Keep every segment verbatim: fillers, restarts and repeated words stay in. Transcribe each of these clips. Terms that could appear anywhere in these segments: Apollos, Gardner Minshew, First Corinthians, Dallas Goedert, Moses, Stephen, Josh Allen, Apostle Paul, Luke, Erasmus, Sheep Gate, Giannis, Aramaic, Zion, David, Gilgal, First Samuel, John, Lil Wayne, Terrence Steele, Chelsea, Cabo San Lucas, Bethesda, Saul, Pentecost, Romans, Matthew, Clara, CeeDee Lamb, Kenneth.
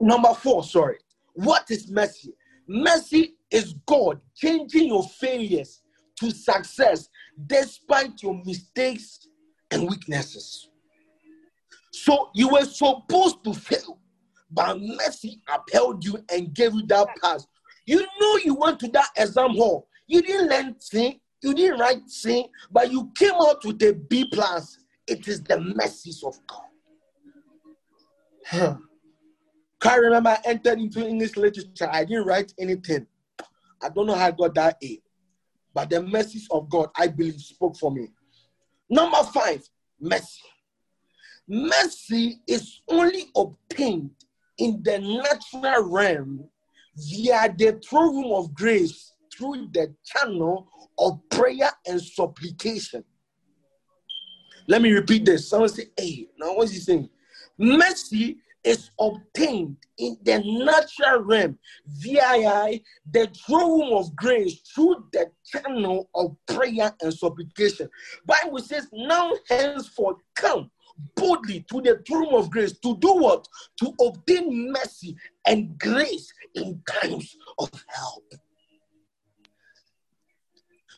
Number four, sorry. What is mercy? Mercy is God changing your failures to success despite your mistakes and weaknesses. So you were supposed to fail, but mercy upheld you and gave you that pass. You know you went to that exam hall. You didn't learn thing, you didn't write thing, but you came out with a B plus. It is the mercies of God. Huh. Can't remember I entered into English literature. I didn't write anything. I don't know how I got that A. But the mercies of God, I believe, spoke for me. Number five, mercy. Mercy is only obtained in the natural realm via the throne room of grace through the channel of prayer and supplication. Let me repeat this. Someone say, hey, now what's he saying? Mercy is obtained in the natural realm via the throne of grace through the channel of prayer and supplication. Bible says, now henceforth come boldly to the throne of grace to do what? To obtain mercy and grace in times of help.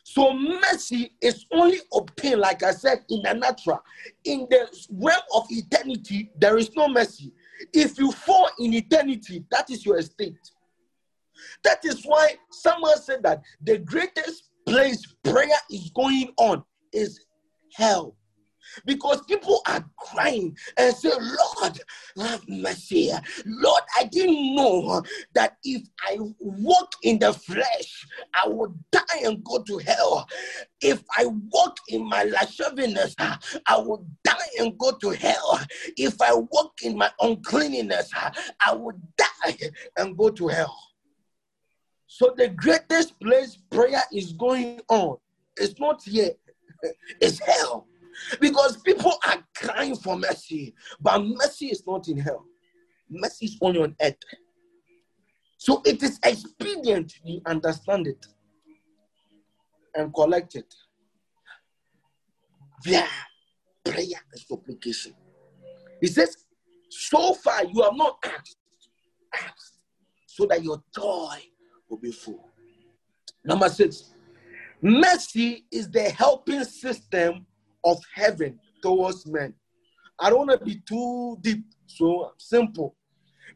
So mercy is only obtained, like I said, in the natural. In the realm of eternity, there is no mercy. If you fall in eternity, that is your estate. That is why someone said that the greatest place prayer is going on is hell. Because people are crying and say, Lord, have mercy. Lord, I didn't know that if I walk in the flesh, I would die and go to hell. If I walk in my lasciviousness, I would die and go to hell. If I walk in my uncleanness, I would die and go to hell. So the greatest place prayer is going on, it's not here, it's hell. Because people are crying for mercy, but mercy is not in hell. Mercy is only on earth. So it is expedient you understand it and collect it via prayer and supplication. He says, so far you have not asked, asked so that your joy will be full. Number six, mercy is the helping system of heaven towards men. I don't want to be too deep, so simple.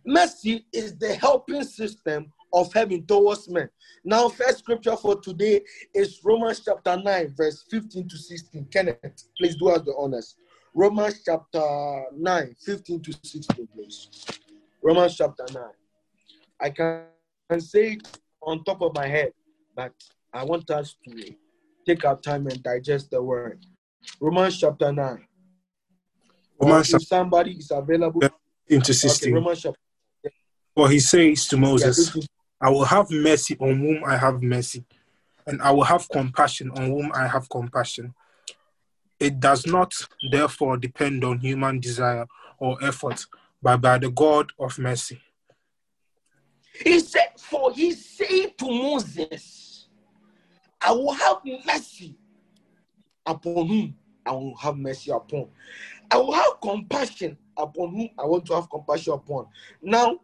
Mercy is the helping system of heaven towards men. Now, first scripture for today is Romans chapter nine, verse fifteen to sixteen. Kenneth, please do us the honors. Romans chapter nine, fifteen to sixteen, please. Romans chapter nine. I can say it on top of my head, but I want us to take our time and digest the word. Romans chapter nine. Romans if somebody is available into sixteen. Okay, chapter, yeah. For he says to Moses, yeah, I will have mercy on whom I have mercy, and I will have compassion on whom I have compassion. It does not, therefore, depend on human desire or effort, but by the God of mercy. He said, for he said to Moses, I will have mercy upon whom I will have mercy upon. I will have compassion upon whom I want to have compassion upon. Now,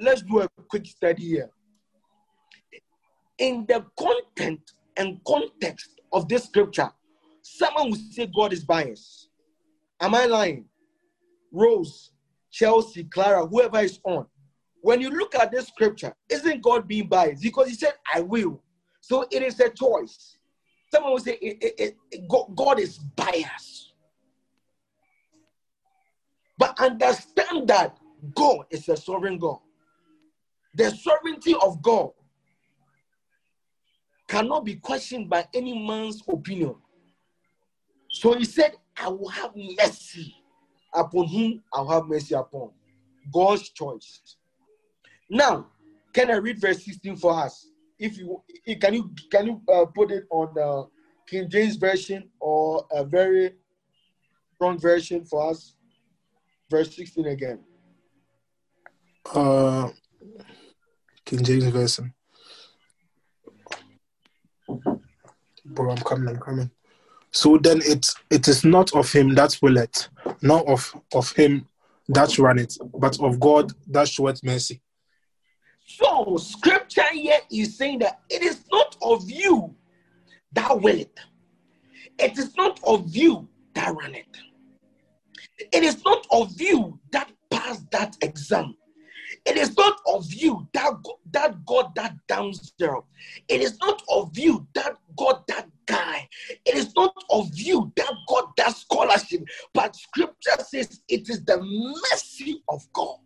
let's do a quick study here. In the content and context of this scripture, someone will say God is biased. Am I lying? Rose, Chelsea, Clara, whoever is on. When you look at this scripture, isn't God being biased? Because he said, I will. So it is a choice. Someone will say, it, it, it, God is biased. But understand that God is a sovereign God. The sovereignty of God cannot be questioned by any man's opinion. So he said, I will have mercy upon whom I will have mercy upon. God's choice. Now, can I read verse sixteen for us? If you can you can you uh, put it on the King James version or a very strong version for us? Verse sixteen again. Uh, King James version. Bro, I'm coming. I'm coming. So then, it it is not of him that willeth, nor of of him that ran it, but of God that showeth mercy. So scripture here is saying that it is not of you that will it. It is not of you that ran it. It is not of you that passed that exam. It is not of you that, that got that damsel. It is not of you that got that guy. It is not of you that got that scholarship. But scripture says it is the mercy of God.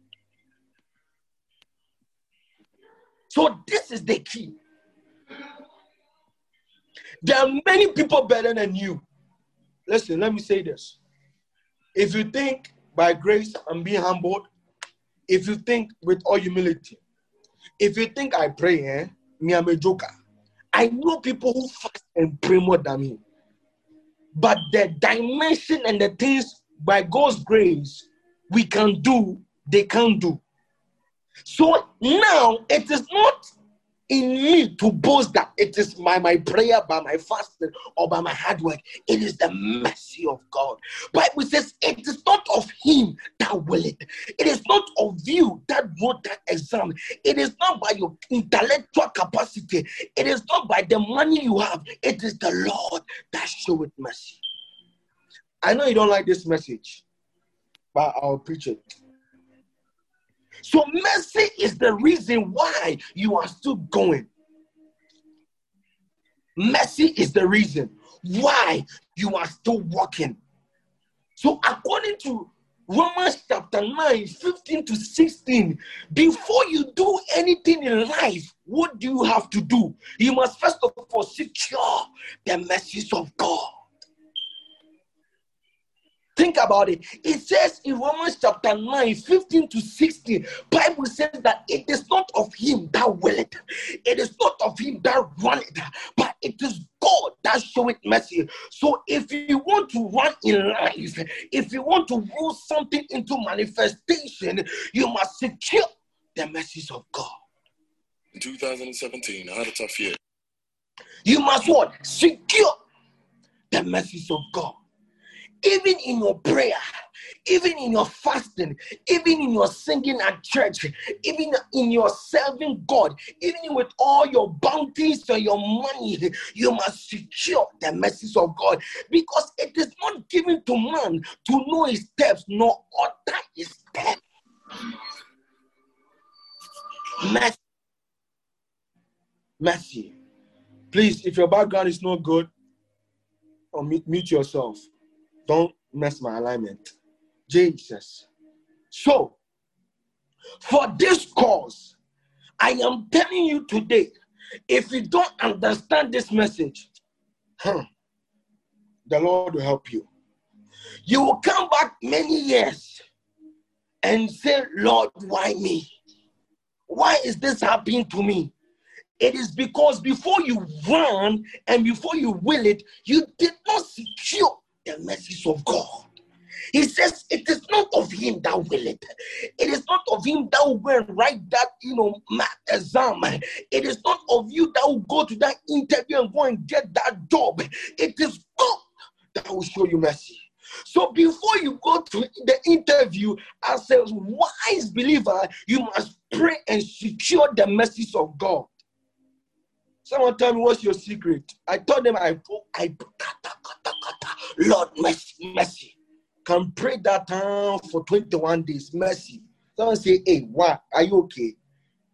So this is the key. There are many people better than you. Listen, let me say this. If you think by grace and be humbled, if you think with all humility, if you think I pray, eh, me I'm a joker. I know people who fast and pray more than me. But the dimension and the things by God's grace we can do, they can't do. So now it is not in me to boast that it is by my prayer, by my fasting, or by my hard work. It is the mercy of God. Bible says it is not of him that will it. It is not of you that wrote that exam. It is not by your intellectual capacity. It is not by the money you have. It is the Lord that showeth mercy. I know you don't like this message, but I'll preach it. So mercy is the reason why you are still going. Mercy is the reason why you are still walking. So according to Romans chapter nine, fifteen to sixteen, before you do anything in life, what do you have to do? You must first of all secure the mercies of God. Think about it. It says in Romans chapter nine, fifteen to sixteen, Bible says that it is not of him that will it. It is not of him that run it, but it is God that showeth mercy. So if you want to run in life, if you want to rule something into manifestation, you must secure the mercies of God. In two thousand seventeen, I had a tough year. You must what? Secure the mercies of God. Even in your prayer, even in your fasting, even in your singing at church, even in your serving God, even with all your bounties and your money, you must secure the mercies of God, because it is not given to man to know his steps, nor order his steps. Mercy. Mercy. Please, if your background is not good, mute yourself. Don't mess my alignment. Jesus. So, for this cause, I am telling you today, if you don't understand this message, huh, the Lord will help you. You will come back many years and say, Lord, why me? Why is this happening to me? It is because before you run and before you will it, you did not secure the mercies of God. He says it is not of him that will it. It is not of him that will write that, you know, math exam. It is not of you that will go to that interview and go and get that job. It is God that will show you mercy. So before you go to the interview, as a wise believer, you must pray and secure the mercies of God. Someone tell me, what's your secret? I told them I I Lord, mercy, mercy. Can pray that time for twenty-one days. Mercy. Someone say, hey, why? Are you okay?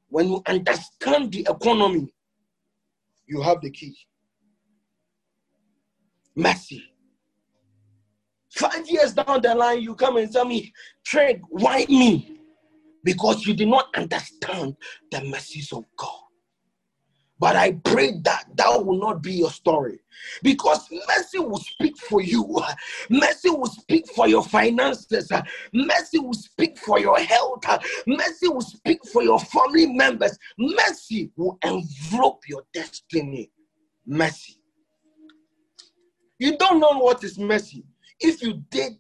When you understand the economy, you have the key. Mercy. Five years down the line, you come and tell me, Trey, why me? Because you did not understand the mercies of God. But I pray that that will not be your story, because mercy will speak for you. Mercy will speak for your finances. Mercy will speak for your health. Mercy will speak for your family members. Mercy will envelope your destiny. Mercy. You don't know what is mercy. If you did,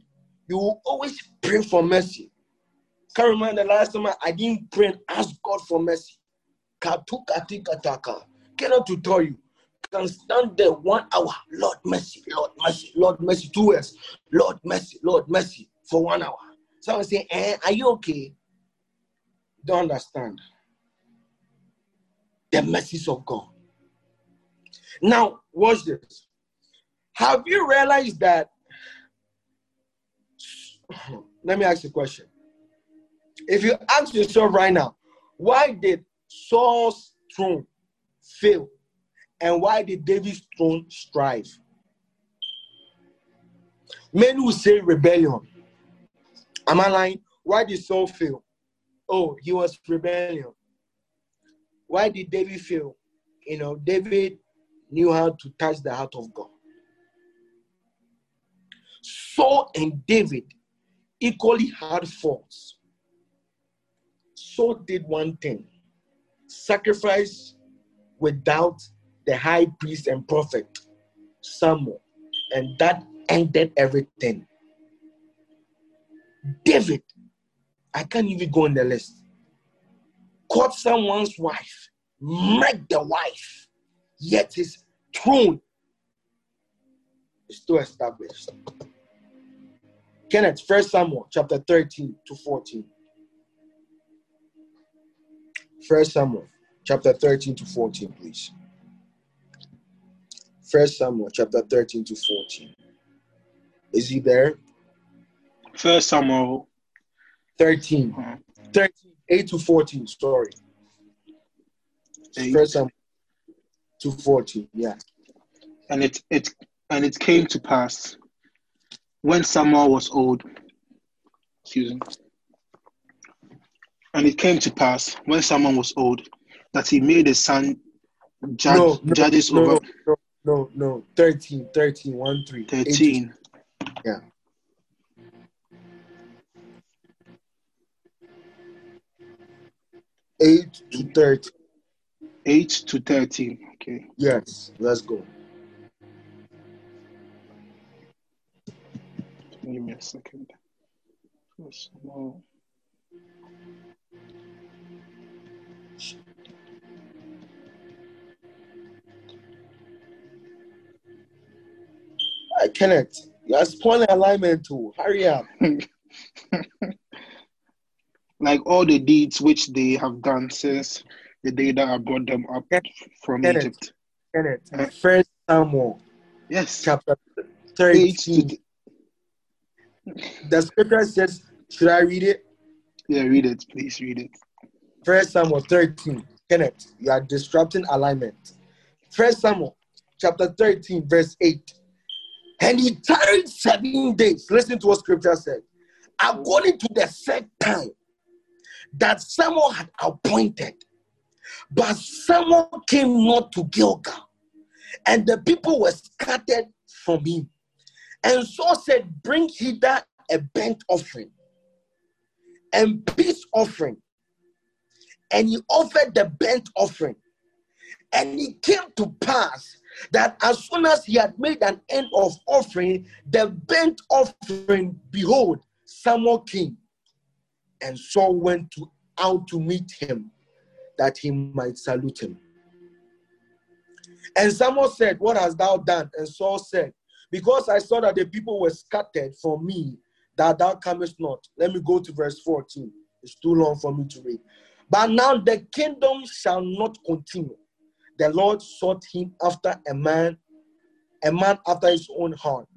you will always pray for mercy. Can't remember the last time I didn't pray and ask God for mercy. Cannot to tell you, can stand there one hour, Lord mercy, Lord mercy, Lord mercy, two hours, Lord mercy, Lord mercy, for one hour. Someone say, eh, are you okay? Don't understand. The mercies of God. Now, watch this. Have you realized that? Let me ask you a question. If you ask yourself right now, why did Saul's throne fail? And why did David's throne strive? Many will say rebellion. Am I lying? Why did Saul fail? Oh, he was rebellion. Why did David fail? You know, David knew how to touch the heart of God. Saul and David equally had faults. Saul did one thing: sacrifice without the high priest and prophet, Samuel. And that ended everything. David, I can't even go on the list, caught someone's wife, married the wife, yet his throne is still established. Kenneth, First Samuel chapter thirteen to fourteen. First Samuel chapter thirteen to fourteen, please. First Samuel chapter thirteen to fourteen. Is he there? First Samuel thirteen. thirteen, eight to fourteen, sorry. Eight. First Samuel to fourteen, yeah. And it it and it came to pass when Samuel was old. Excuse me. And it came to pass when Samuel was old that he made his son judge, no, no, judges no, over. No. No, no, thirteen, thirteen, one, three. thirteen. eighteen. Yeah. eight to thirteen. eight to thirteen, okay. Yes, let's go. Give me a second. First of all. I cannot. You're spoiling alignment too. Hurry up. Like all the deeds which they have done since the day that I brought them up from Kenneth, Egypt. Kenneth, uh, First Samuel. Yes. Chapter thirteen. The, the scripture says, should I read it? Yeah, read it. Please read it. First Samuel thirteen. Kenneth, you are disrupting alignment. First Samuel chapter thirteen, verse eight. And he tarried seven days. Listen to what scripture said. According to the set time that Samuel had appointed. But Samuel came not to Gilgal, and the people were scattered from him. And Saul said, bring hither a burnt offering and peace offering. And he offered the burnt offering. And it came to pass that as soon as he had made an end of offering the burnt offering, behold, Samuel came, and Saul went to, out to meet him, that he might salute him. And Samuel said, what hast thou done? And Saul said, because I saw that the people were scattered from me, that thou comest not. Let me go to verse fourteen. It's too long for me to read. But now the kingdom shall not continue. The Lord sought him after a man, a man after his own heart.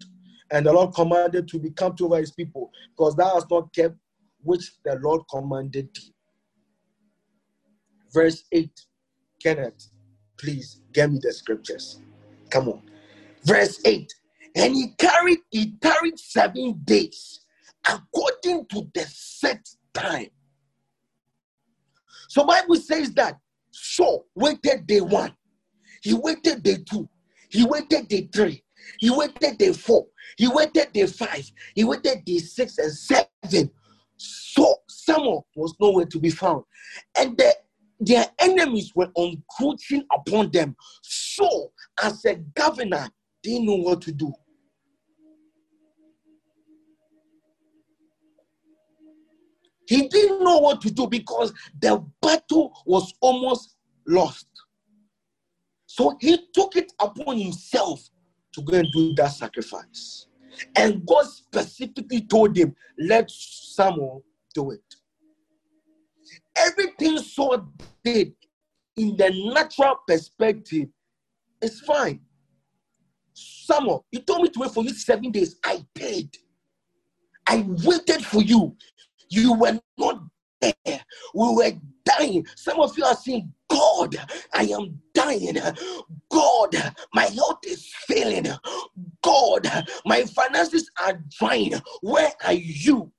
And the Lord commanded to be camped over his people, because thou hast not kept which the Lord commanded thee. Verse eight. Kenneth, please get me the scriptures. Come on. Verse eight. And he carried, he tarried seven days according to the set time. So Bible says that Saul waited day one, he waited day two, he waited day three, he waited day four, he waited day five, he waited day six and seven. So Samuel was nowhere to be found, and the, their enemies were encroaching upon them. So, as a governor, they knew what to do. He didn't know what to do because the battle was almost lost. So he took it upon himself to go and do that sacrifice. And God specifically told him, let Samuel do it. Everything Saul did in the natural perspective is fine. Samuel, you told me to wait for you seven days. I did. I waited for you. You were not there. We were dying. Some of you are saying, God, I am dying. God, my health is failing. God, my finances are drying. Where are you?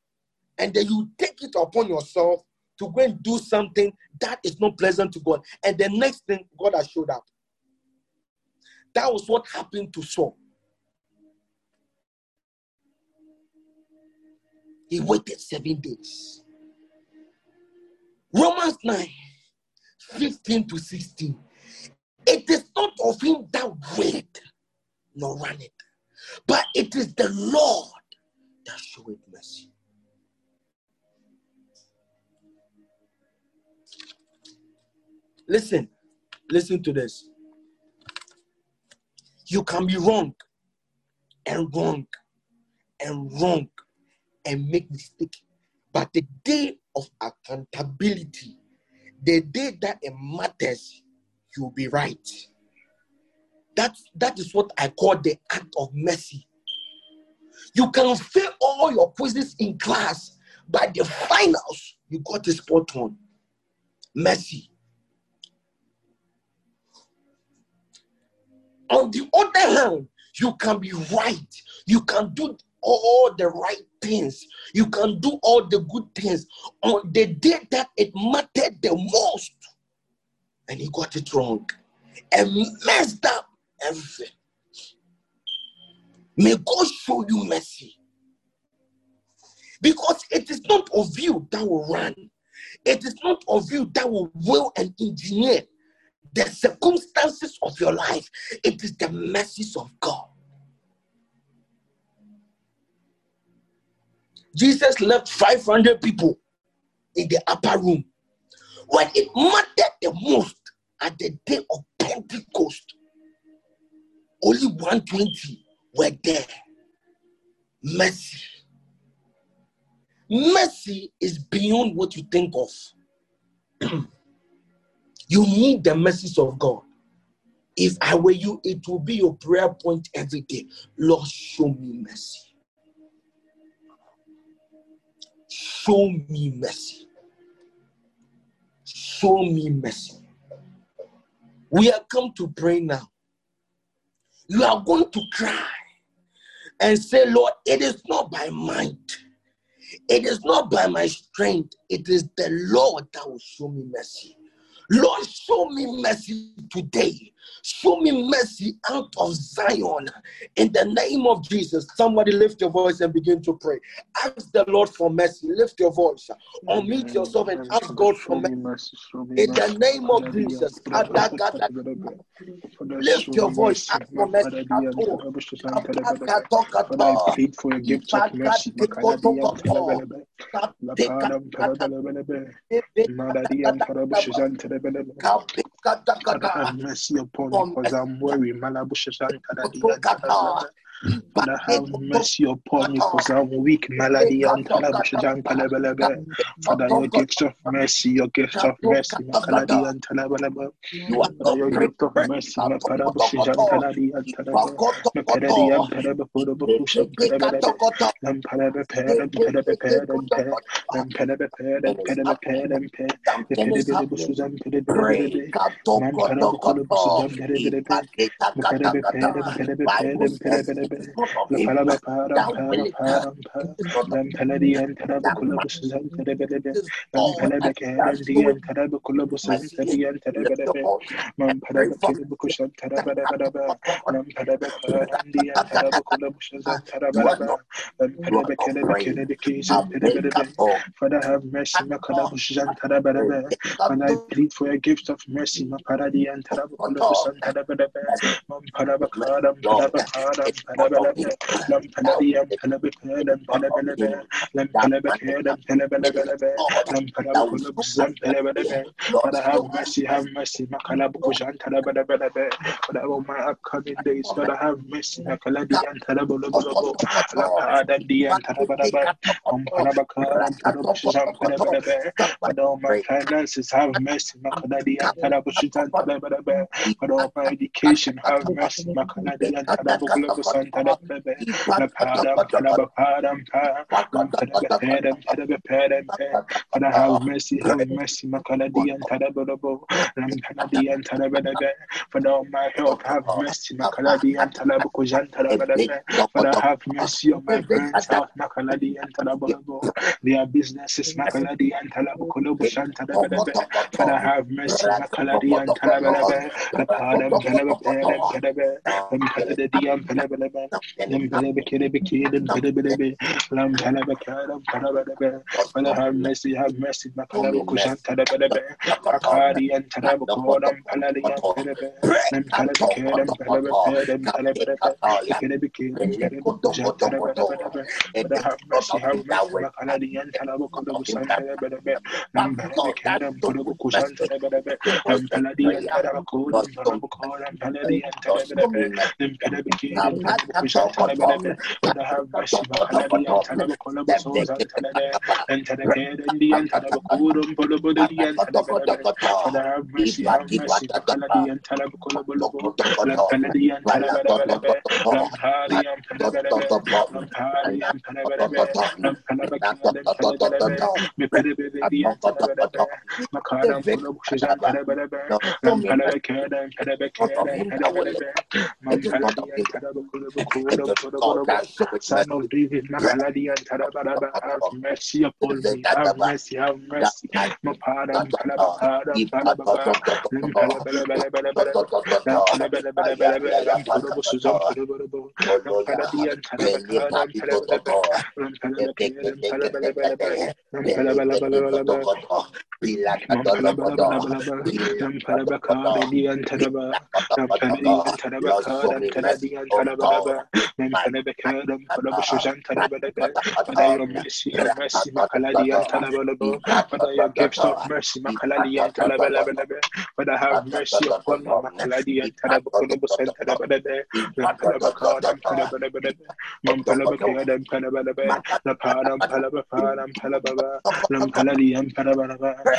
And then you take it upon yourself to go and do something that is not pleasant to God. And the next thing, God has showed up. That was what happened to Saul. He waited seven days. Romans nine, fifteen to sixteen. It is not of him that wait, nor run it, but it is the Lord that showeth mercy. Listen, listen to this. You can be wrong and wrong and wrong and make mistake. But the day of accountability, the day that it matters, you'll be right. That's, that is what I call the act of mercy. You can fail all your quizzes in class, but the finals, you got a spot on. Mercy. On the other hand, you can be right. You can do all the right things. You can do all the good things on the day that it mattered the most. And you got it wrong and messed up everything. May God show you mercy. Because it is not of you that will run. It is not of you that will will and engineer the circumstances of your life. It is the mercies of God. Jesus left five hundred people in the upper room. When it mattered the most, at the day of Pentecost, only one hundred twenty were there. Mercy. Mercy is beyond what you think of. You need the mercies of God. If I were you, it will be your prayer point every day. Lord, show me mercy. Show me mercy. Show me mercy. We have come to pray now. You are going to cry and say, Lord, it is not by might. It is not by my strength. It is the Lord that will show me mercy. Lord, show me mercy today. Show me mercy out of Zion. In the name of Jesus, somebody lift your voice and begin to pray. Ask the Lord for mercy. Lift your voice. Unmute yourself and ask God for mercy. In the name of Jesus, lift your voice. Ask for mercy. I plead for a gift of mercy. Have mercy upon me, because I'm weary. Father, have mercy upon me, because I'm weak. Malady and Talabushazan Talabalaba. Father, your gift of mercy, your gift of mercy, Makaladi and Talabalaba. Your gift of mercy, Makarabushazan Taladi and Talaba. Makaladi and Talabakurabusha and Talabalaba. And Palabapair and Palabapair and Pair and Palabapair and Palabapair and Pair. The Pedibusuzan Pedibri. Man Palabakurabusuzan Pedibri. Makarabapair and Palabapair and Pair. The Palabra and Paladi and Tarabaculus and Telebede, and Telebeca and the and Tarabaculus and Teddy and Telebede, Mount Parabaculus and Tarabadabadaba, Mount Parabaca and the and Tarabaculus and Tarabadaba, and Parabaca the case of Telebede. Father, have mercy, Macanabus and Tarabadaba, and I plead for a gift of mercy, Maparadi and Tarabaculus and Tarabadaba, Mount Parabaca and Tarabacara. Father, have mercy, have mercy. But all my upcoming days, Father, have mercy. But all my finances, have mercy. But all my education, have mercy. Father, have mercy, have mercy. Father, all my health, have mercy. Father, have mercy on my parents' health. Their businesses. Father, have mercy. Father, have mercy, have mercy. Son of David, have mercy upon me, have mercy, have mercy. Father, have mercy upon me, Makaladi and Tanabokonobo Santabada, Lampalabaka and Panabada, Mampalabaka and Panabada, Lapana, Palabapa, and Palababa, Lampaladi and Panababa, Lampaladi and Panababa, Lampaladi and Panababa, the Panabaka and Panababa, Lampalabaka and Panababa, Lampalabaka and Panababa, Lampalabaka and Panababa, Lampalabaka and Panababa, Lampalabaka and Panababa, and Telebacadan, Don't put up a I'm going to be calling because I'm telling you, I'm going to be kid and telebicate and telebicate and going to be and telebiculus and telebicate and telebicate and telebicus and teledi and telebicate and parabacard and telebuses and teledi and telebicate and parabacate and telebicate and telebicate and telebicate and telebicate and parabaculus and telebicate and paradi and telebicate and paradi and telebicate and parabaccord and parabacate and paradi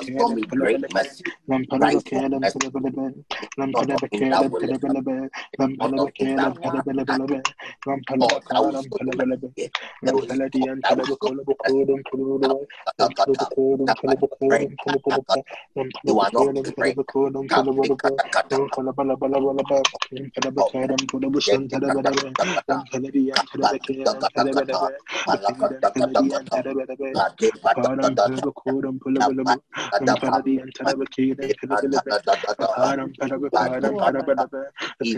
and telebicate. In the name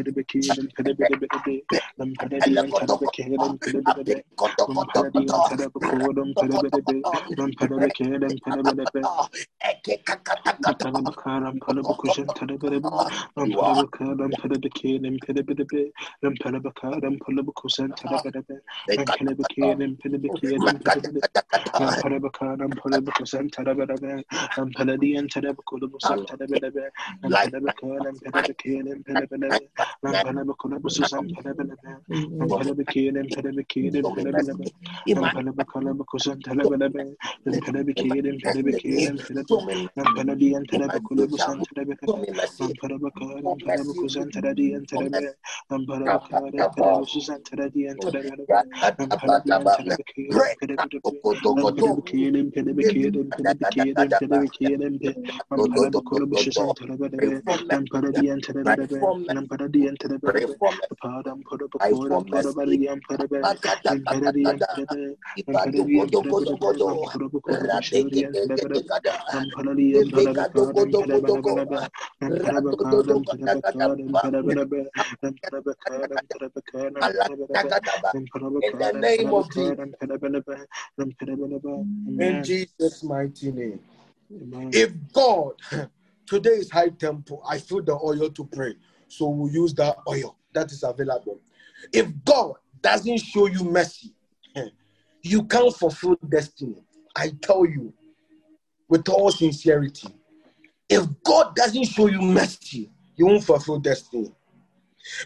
of Jesus, in Jesus' mighty name. Amen. If God Today is high tempo. I feel the oil to pray. So we we'll use that oil that is available. If God doesn't show you mercy, you can't fulfill destiny. I tell you with all sincerity, if God doesn't show you mercy, you won't fulfill destiny.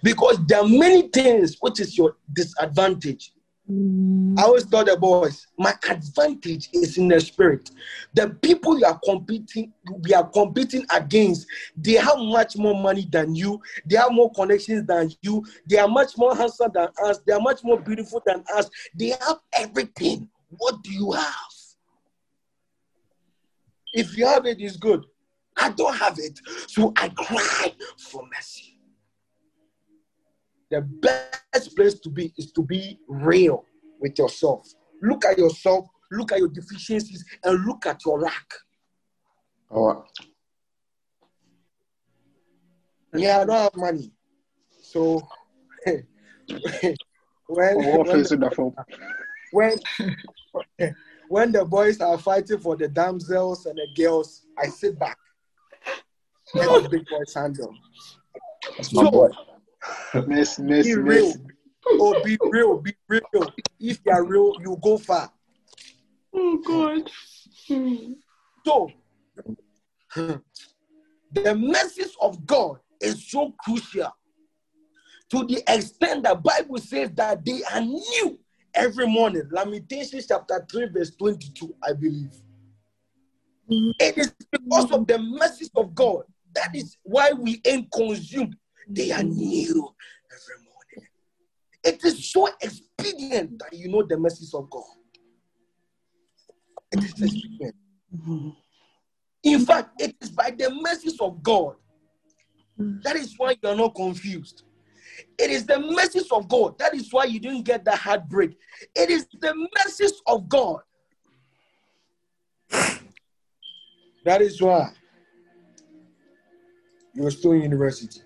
Because there are many things which is your disadvantage. I always tell the boys, my advantage is in the spirit. The people you are competing, we are competing against, they have much more money than you. They have more connections than you. They are much more handsome than us. They are much more beautiful than us. They have everything. What do you have? If you have it, it's good. I don't have it. So I cry for mercy. The best place to be is to be real with yourself. Look at yourself, look at your deficiencies, and look at your lack. All right. Yeah, I don't have money. So, when, when, the, when, when the boys are fighting for the damsels and the girls, I sit back. Let the big boys handle. That's my so, boy. Miss, miss, be real. Miss. Oh, be real, be real. If you are real, you go far. Oh, God. So, the message of God is so crucial to the extent that the Bible says that they are new every morning. Lamentations chapter three, verse twenty-two, I believe. It is because of the message of God. That is why we ain't consumed. They are new every morning. It is so expedient that you know the message of God. It is expedient. In fact, it is by the message of God. That is why you are not confused. It is the message of God. That is why you didn't get the heartbreak. It is the message of God. That is why you are still in university.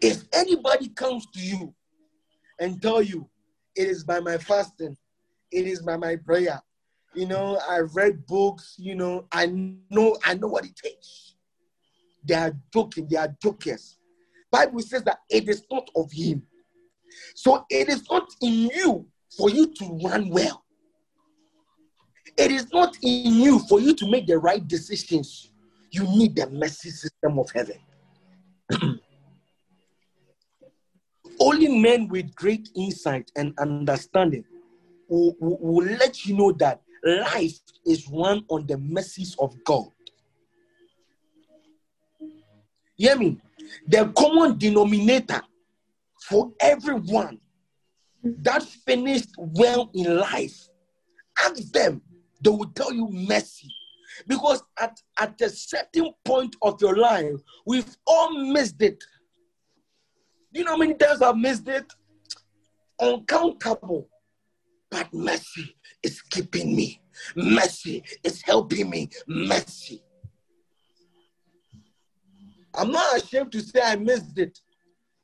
If anybody comes to you and tell you, it is by my fasting, it is by my prayer, you know, I read books, you know, I know, I know what it takes. They are joking, they are jokers. Bible says that it is not of him. So it is not in you for you to run well. It is not in you for you to make the right decisions. You need the mercy system of heaven. Only men with great insight and understanding will, will, will let you know that life is run on the mercies of God. Hear me? The common denominator for everyone that finished well in life, ask them, they will tell you mercy. Because at, at a certain point of your life, we've all missed it. Do you know how many times I've missed it? Uncountable. But mercy is keeping me. Mercy is helping me. Mercy. I'm not ashamed to say I missed it.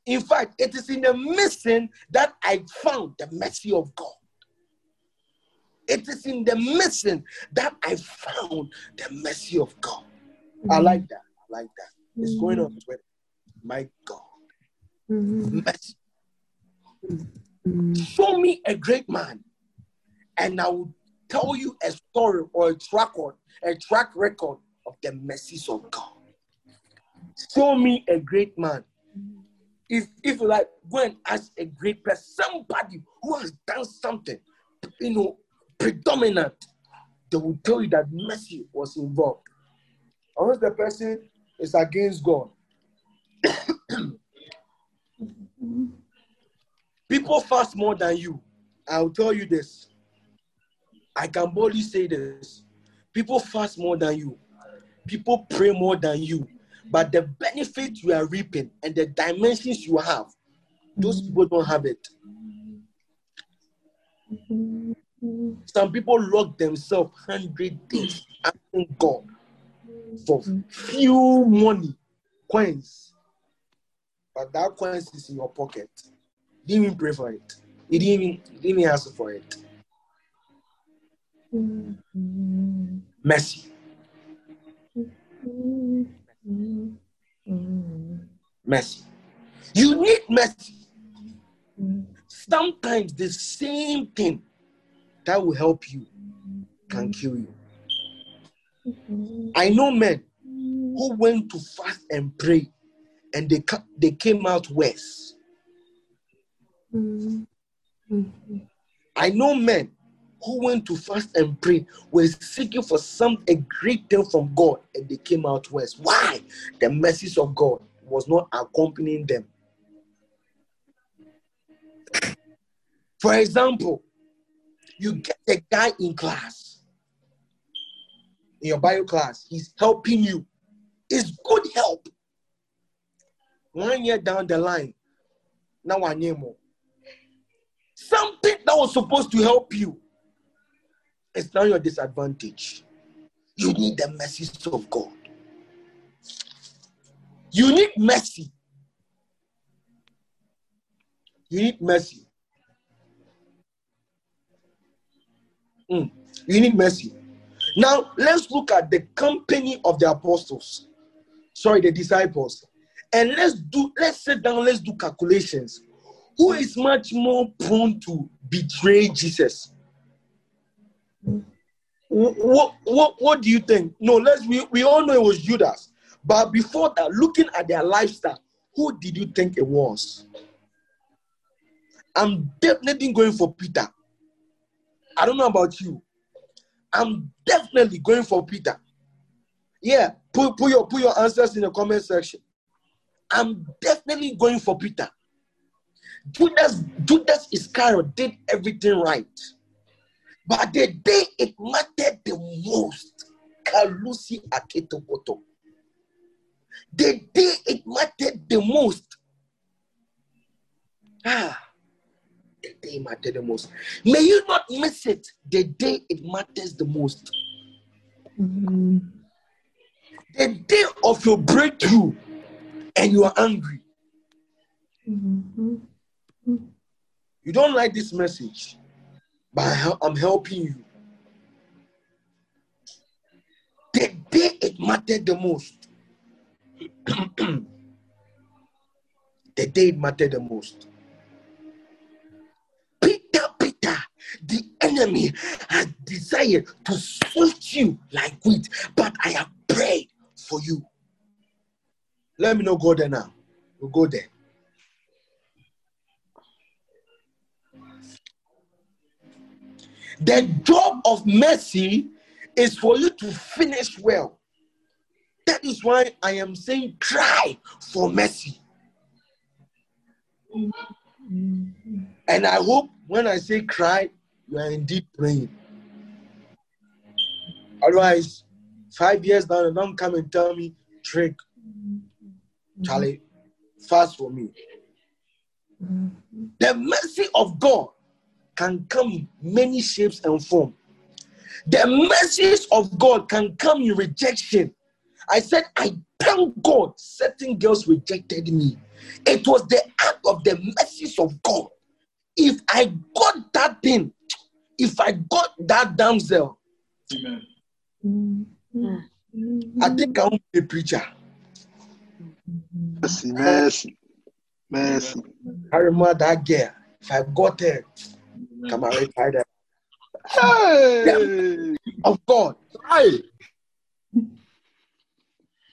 In fact, it is in the missing that I found the mercy of God. It is in the missing that I found the mercy of God. Mm-hmm. I like that. I like that. It's mm-hmm. going on with my God. Mm-hmm. Mercy. Mm-hmm. Show me a great man, and I will tell you a story or a track record, a track record of the mercies of God. Show me a great man. If if you like, go and ask a great person, somebody who has done something, you know, predominant, they will tell you that mercy was involved. Unless the person is against God. People fast more than you. I'll tell you this. I can boldly say this. People fast more than you. People pray more than you. But the benefits you are reaping and the dimensions you have, those people don't have it. Some people lock themselves hundred days asking God for few money, coins. But that coins is in your pocket. Didn't even pray for it. He didn't even, didn't even ask for it. Mm-hmm. Mercy. Mercy. You need mercy. Sometimes the same thing that will help you can kill you. I know men who went to fast and pray and they, they came out worse. I know men who went to fast and pray were seeking for some a great thing from God and they came out worse. Why? The mercies of God was not accompanying them. For example, you get a guy in class, in your bio class, he's helping you. It's good help. One year down the line, now I need more. Something that was supposed to help you, it's now your disadvantage. You need the mercies of God. You need mercy. You need mercy. Mm. You need mercy. Now, let's look at the company of the apostles. Sorry, the disciples. And let's do, let's sit down, let's do calculations. Who is much more prone to betray Jesus? What, what, what do you think? No, let's, we, we all know it was Judas. But before that, looking at their lifestyle, who did you think it was? I'm definitely going for Peter. I don't know about you. I'm definitely going for Peter. Yeah, put, put, your, put your answers in the comment section. I'm definitely going for Peter. Judas, Judas Iscariot did everything right. But the day it mattered the most, Kalusi Aketopoto. The day it mattered the most. Ah. The day mattered the most. May you not miss it. The day it matters the most. Mm-hmm. The day of your breakthrough and you are angry. Mm-hmm. You don't like this message, but I'm helping you. The day it mattered the most. The day it mattered the most. Peter, Peter, the enemy has desired to swift you like wheat, but I have prayed for you. Let me not go there now. We'll go there. The job of mercy is for you to finish well. That is why I am saying cry for mercy. Mm-hmm. And I hope when I say cry, you are indeed praying. Otherwise, five years down and don't come and tell me, Trick, Charlie, fast for me. Mm-hmm. The mercy of God can come in many shapes and forms. The mercies of God can come in rejection. I said, I thank God certain girls rejected me. It was the act of the mercies of God. If I got that thing, if I got that damsel, amen. I think I won't be a preacher. Mercy, mercy, mercy. I remember that girl. If I got her, come on, right there. Hey. Of God. Hey.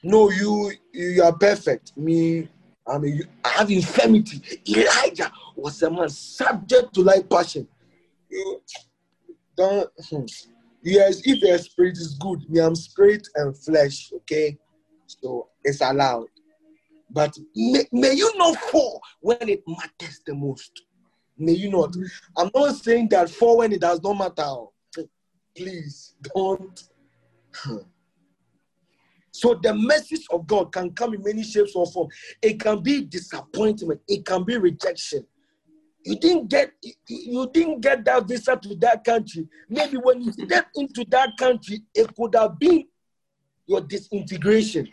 No, you, you are perfect. Me, I mean, you, I have infirmity. Elijah was a man subject to like passion. You don't, yes, if your spirit is good, me, I'm spirit and flesh, okay? So it's allowed. But may, may you not fall when it matters the most. May you not. I'm not saying that fall when it does not matter. Please, don't. So the message of God can come in many shapes or forms. It can be disappointment. It can be rejection. You didn't get, you didn't get that visa to that country. Maybe when you step into that country, it could have been your disintegration.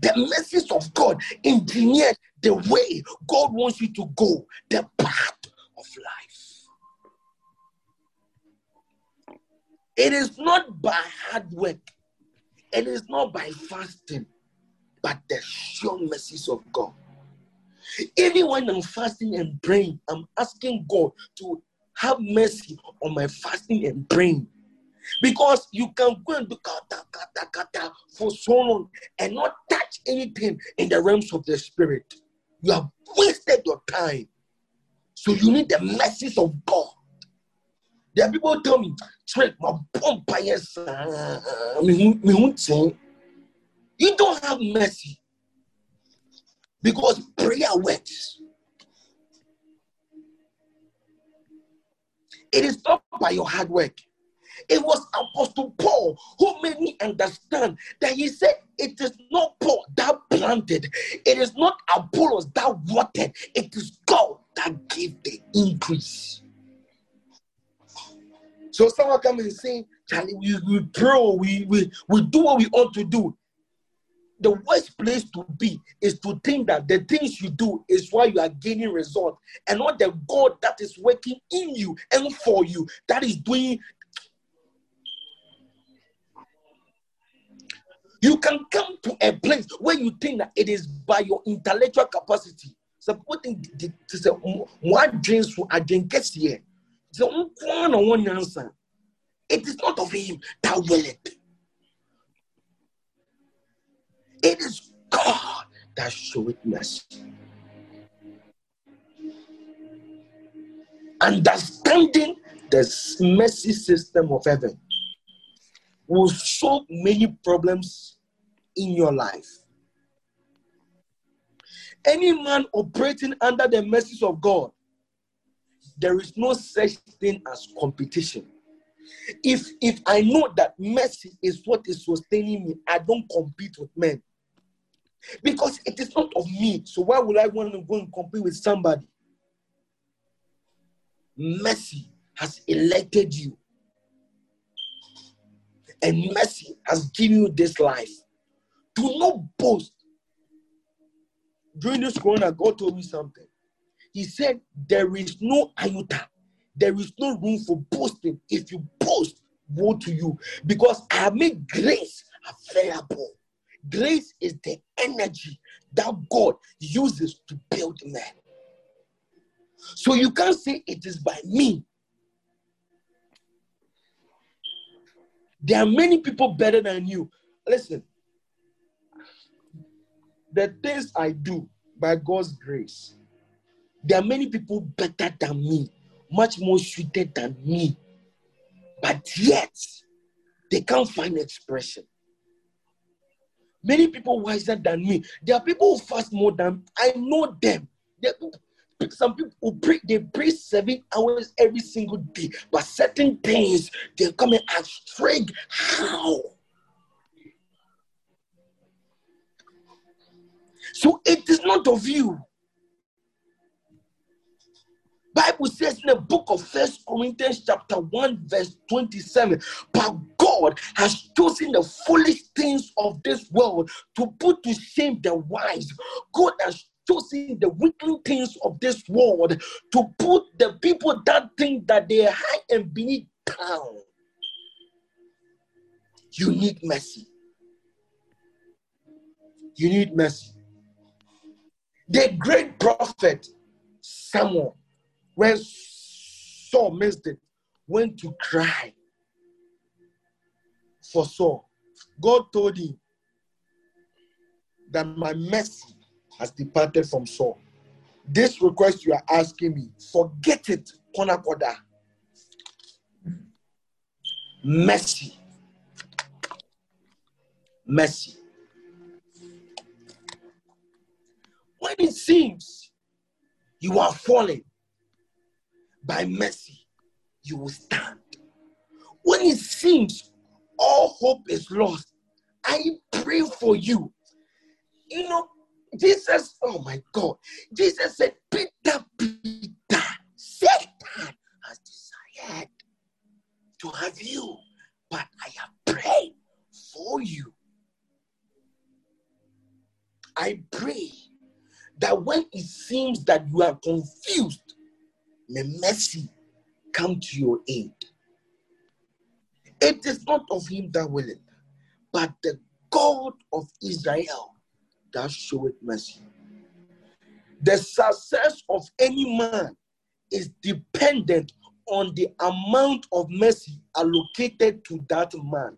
The message of God engineered the way God wants you to go, the path of life. It is not by hard work. And it's not by fasting, but the sure mercies of God. Even when I'm fasting and praying, I'm asking God to have mercy on my fasting and praying. Because you can go and do kata, kata, kata for so long and not touch anything in the realms of the spirit. You have wasted your time. So you need the mercies of God. There are people who tell me, Trick, my vampires, you don't have mercy. Because prayer works. It is not by your hard work. It was Apostle Paul who made me understand that he said, it is not Paul that planted. It is not Apollos that watered. It is God that gave the increase. So someone come and say, Charlie, we, we pray, we, we, we do what we ought to do. The worst place to be is to think that the things you do is why you are gaining results, and not the God that is working in you and for you, that is doing. You can come to a place where you think that it is by your intellectual capacity. Supporting one dreams for a gets here. So one on one answer. It is not of him that will it. It is God that showeth mercy. Understanding the mercy system of heaven will solve many problems in your life. Any man operating under the mercies of God, there is no such thing as competition. If, if I know that mercy is what is sustaining me, I don't compete with men. Because it is not of me. So why would I want to go and compete with somebody? Mercy has elected you. And mercy has given you this life. Do not boast. During this corona, God told me something. He said, there is no iota. There is no room for boasting. If you boast, woe to you. Because I have made grace available. Grace is the energy that God uses to build man. So you can't say it is by me. There are many people better than you. Listen, the things I do by God's grace, there are many people better than me, much more suited than me, but yet they can't find expression. Many people wiser than me. There are people who fast more than I know them. There are some people who pray, they pray seven hours every single day, but certain things they come and ask, Frank, how? So it is not of you. Bible says in the book of First Corinthians chapter one verse twenty-seven, but God has chosen the foolish things of this world to put to shame the wise. God has chosen the weakling things of this world to put the people that think that they are high and beneath down. You need mercy. You need mercy. The great prophet Samuel, when Saul missed it, went to cry for Saul. God told him that my mercy has departed from Saul. This request you are asking me, forget it, Konakoda. Mercy. Mercy. When it seems you are falling, by mercy, you will stand. When it seems all hope is lost, I pray for you. You know, Jesus, oh my God, Jesus said, Peter, Peter, Satan has desired to have you, but I have prayed for you. I pray that when it seems that you are confused, may mercy come to your aid. It is not of him that willeth, But the God of Israel that showeth mercy. The success of any man is dependent on the amount of mercy allocated to that man.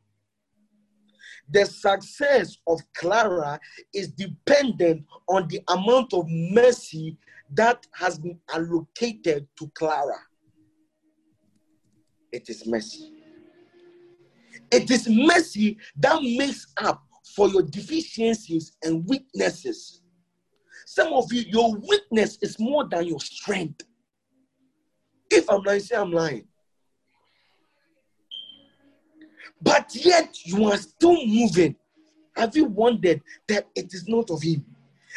The success of Clara is dependent on the amount of mercy that has been allocated to Clara. It is mercy. It is mercy that makes up for your deficiencies and weaknesses. Some of you, your weakness is more than your strength. If I'm lying, say I'm lying. But yet you are still moving. Have you wondered that it is not of him?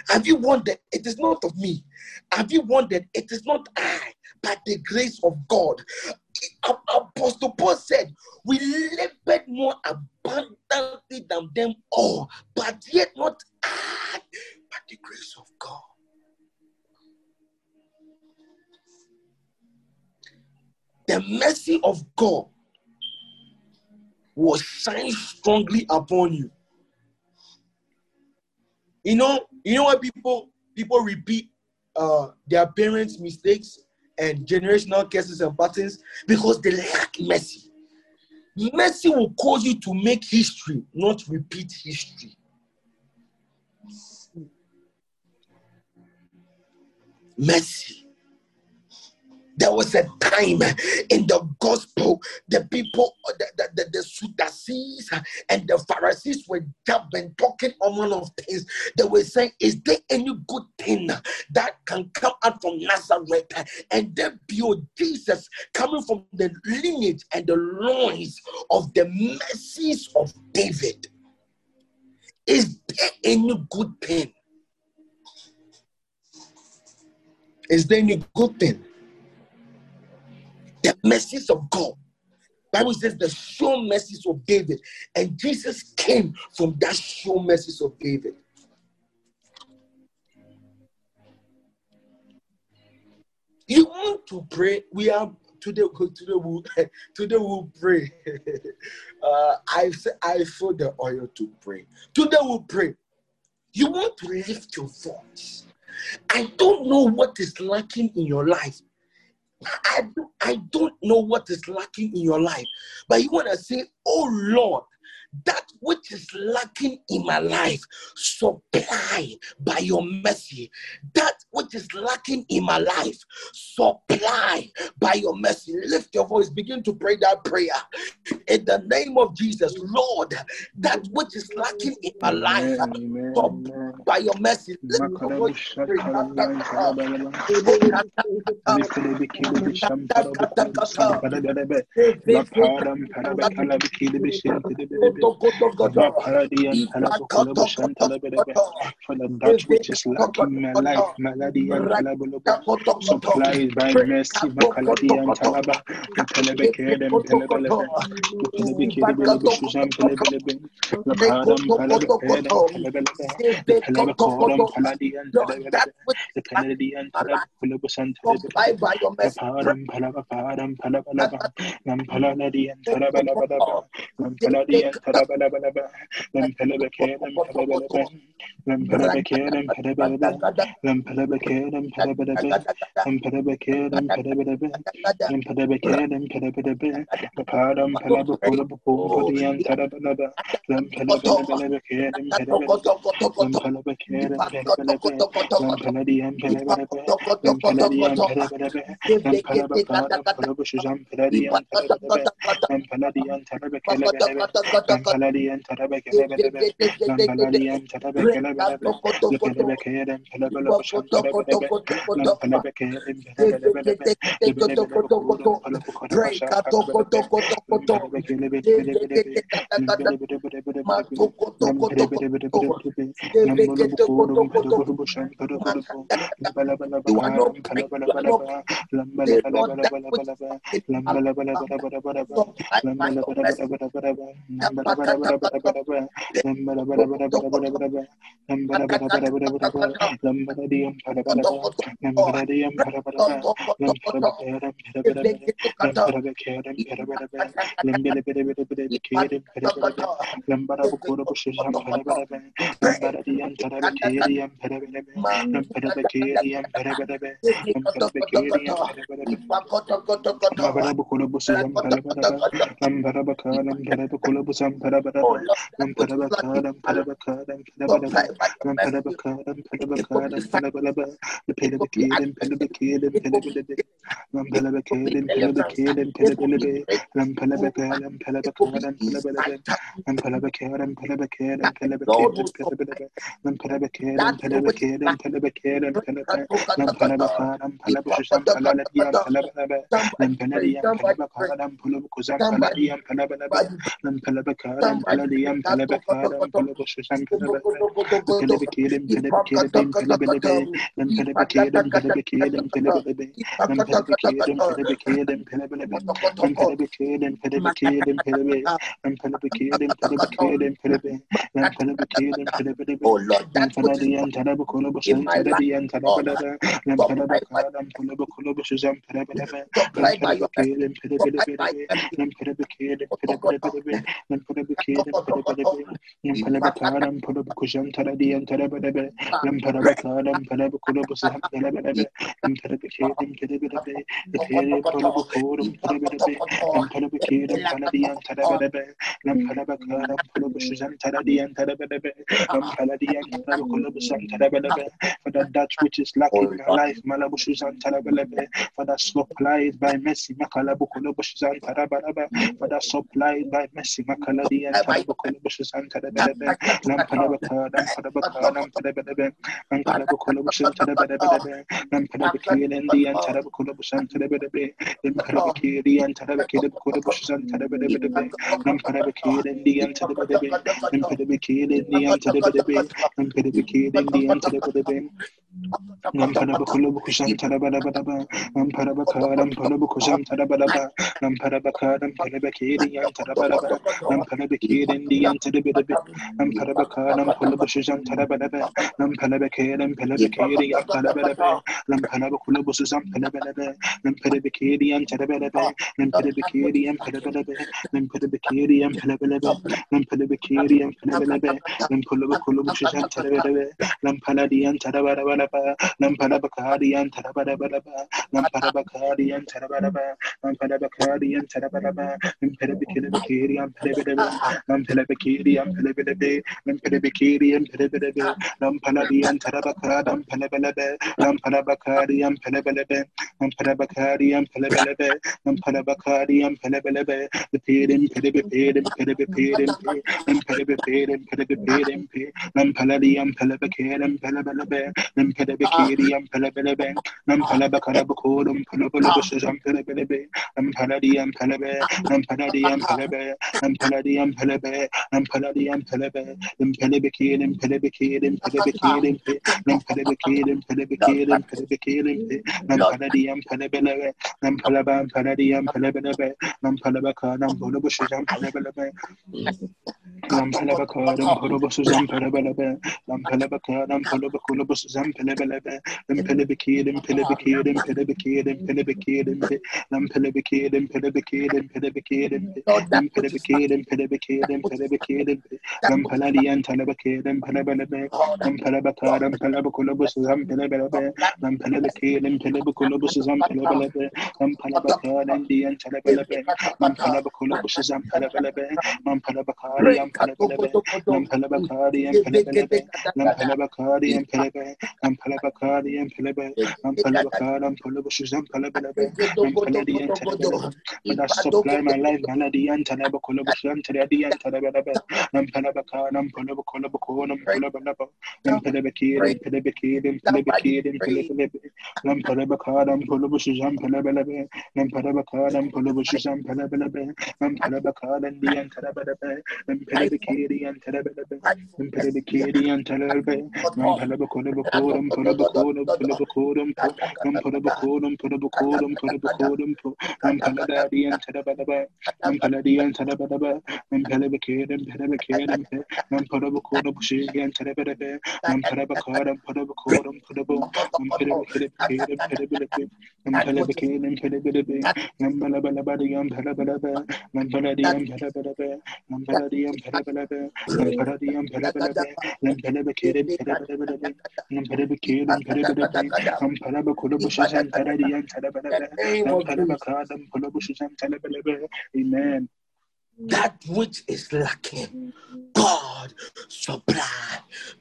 Have you wondered it is not of me? Have you wondered it is not I, but the grace of God? Apostle Paul said, we labored more abundantly than them all, but yet not I, but the grace of God. The mercy of God will shine strongly upon you. You know, you know what people people repeat uh, their parents' mistakes and generational curses and patterns because they lack mercy. Mercy will cause you to make history, not repeat history. Mercy. There was a time in the gospel, the people, the, the, the, the Sadducees and the Pharisees were jabbing, talking on one of things. They were saying, is there any good thing that can come out from Nazareth? And they viewed Jesus coming from the lineage and the loins of the mercies of David. Is there any good thing? Is there any good thing? The mercies of God. Bible says the sure mercies of David. And Jesus came from that sure mercies of David. You want to pray? We are today. Today we'll, today we'll pray. uh, I say I feel the oil to pray. Today we'll pray. You want to lift your voice. I don't know what is lacking in your life. I don't, I don't know what is lacking in your life, but you want to say, oh Lord, that which is lacking in my life, supply by your mercy. That which is lacking in my life, supply by your mercy. Lift your voice, begin to pray that prayer. In the name of Jesus, Lord, that which is lacking in my life, amen, supply amen. By your mercy. Lift your voice, pray that for the that which is lacking my life, malady and talabaloba, supplies by mercy, Bakaladi and Talaba, and Telebeke and Telebelebe, Telebeke, Telebushan, Telebelebe, the Padam, Telebelebe, the Telebacorum, Paladi and Telebelebe, the Penalty and Telebulabus and Telebelebe, the Padam, Palabapadam, Palabalaba, Nampaladi and Talabalabadaba, Nampaladi and Tarabalaba, then Pelebeke and Pelebelebe, then Pelebeke and Pelebelebe, then Pelebeke and Pelebelebe, then Pelebeke and Pelebelebe, then Pelebeke and Pelebelebe, the Padam Pelabapo for the Antarabalaba, then Pelebelebeke and Pelebelebe, then Pelebeke and Pelebelebe, then Peledi and Pelebelebe, then Peledi and Pelebelebe, then Pelabapada, Pelobushan, Peledi and Pelebelebe, then Peledi and Telebeke. Paladi and Tarabec, Paladi and Tarabec, the Pelebeke and Pelebeloshan, Pelebeke, But but but but but but but but but but For that that which is lacking in our life, Malabushan Tarabelebe, for that supplied by Messi Makalabukolobushan Tarabaraba, for that supplied by Messi Makaladi and Tarabukolobushan Tarabelebe, Lampanabaka, Lampanabaka, Lampanabelebe, and Kalabukolobushan Tarabelebe, Lampanabakil and the Antarabukolobushan Tarabelebe, Lampanabakiri and Tarabakilabushan Tarabelebe, Lampanabakil and the Antarabelebe, Lampanabakil and the Antarabelebe, Lampanabakil and the Antarabelebe. Lamparabakulubushan Tarabarabadaba, Lamparabaka, Lamparabukusham Tarabaraba, Lamparabaka, Lamparabaki, the Antarabaraba, Lamparabaki, and the Antarabidabit, Lamparabaka, Lampulubushan Tarabaraba, Lamparabaki, and Pelabaki, the Antarabaraba, Lamparabakulubushan Pelabarabe, Lamparabaki, the Antarabaraba, Lamparabaki, the Emperabarabe, Lamparabaki, the Emperabarabe, Lamparabaki, the Emperabarabe, Lampulabakulubushan Tarabarebe, Lamparadi and Tarabarabara. Lamparabakari and Tarabarababa, Lamparabakari and Tarabaraba, Lamparabakari and Tarabaraba, Lamparabakiri and Pelebedeva, Lamparabakiri and Pelebede, Lamparabakiri and Pelebedeva, Lamparadi and Tarabaka, Lampalebelebe, Lamparabakari and Pelebelebe, Lamparabakari and Pelebelebe, Lamparabakari and Pelebelebe, the paid in Pelebede, Pelebede, and Pelebede, and Pelebede, Lampaladi and Pelebakir and Pelebelebe, Pedabakiri and Pelebelebe, Nampalabakarabakur, and Pelobus and Pelebelebe, and Paladi and Pelebe, and Paladi and Pelebe, and Paladi and Pelebe, and Paladi and Pelebe, and Pelebakir and Pelebakir and Pelebakir and Pelebakir and Pelebakir and Pelebakir and Paladi and Pelebelebe, and Palaba and Paladi and Pelebelebe, and Palabakar and Polobus and Pelebelebe, and Palabakar and Polobus and Pelebelebe, and Palabakar and Polobakulobus and Pelebelebe, and Pelebekid, and Pelebekid, and Pelebekid, and Pelebekid, and Pelebekid, and Pelebekid, and Pelebekid, and Pelebekid, and Pelebekid, and Pelebekid, and Paladi and Talabakid, and Pelebelebe, and Pelebakar, and Pelabaculobus, and Pelebelebe, and Pelebekid, and Pelebaculobus, and Pelebelebe, and Palabakar, and the Antelebelebe, and Palabaculobus, and Pelebelebe, and Palabakari, and Pelebelebe, and Palabakari, and Pelebelebe, and Palabakari, and Pelebe. And Palabakari and Pelebe, and Palabakar and Polobus and Palabelebe, and Paladi and Telebe, and I supply my life, Maladi and Talabacolobus and Teladi and Telebelebe, and Palabakar and Polobocolobocon and Polabanabo, and Pelebekid and Pelebekid and Pelebekid and Pelebelebe, and Palabakar and Polobus and Pelebelebe, and Palabakar and Polobus and Pelebelebe, and Palabakar and the Antelebelebe, and Pelebekid and Telebelebe, and Pelebekid and Telebe, and Palabacolobus. Kodum, Polabakodum, Polabakodum, and Polabakodum, Polabakodum, Polabakodum, and Paladi and Tadabadaba, and Paladi and Tadabadaba, and Pelebekid and Pelebekid and Polabakodabushi and Tadabadabe, and Palabakar and Polabakodum, Polabu, and Pelebekid and Pelebekid, Amen. That which is lacking, God supply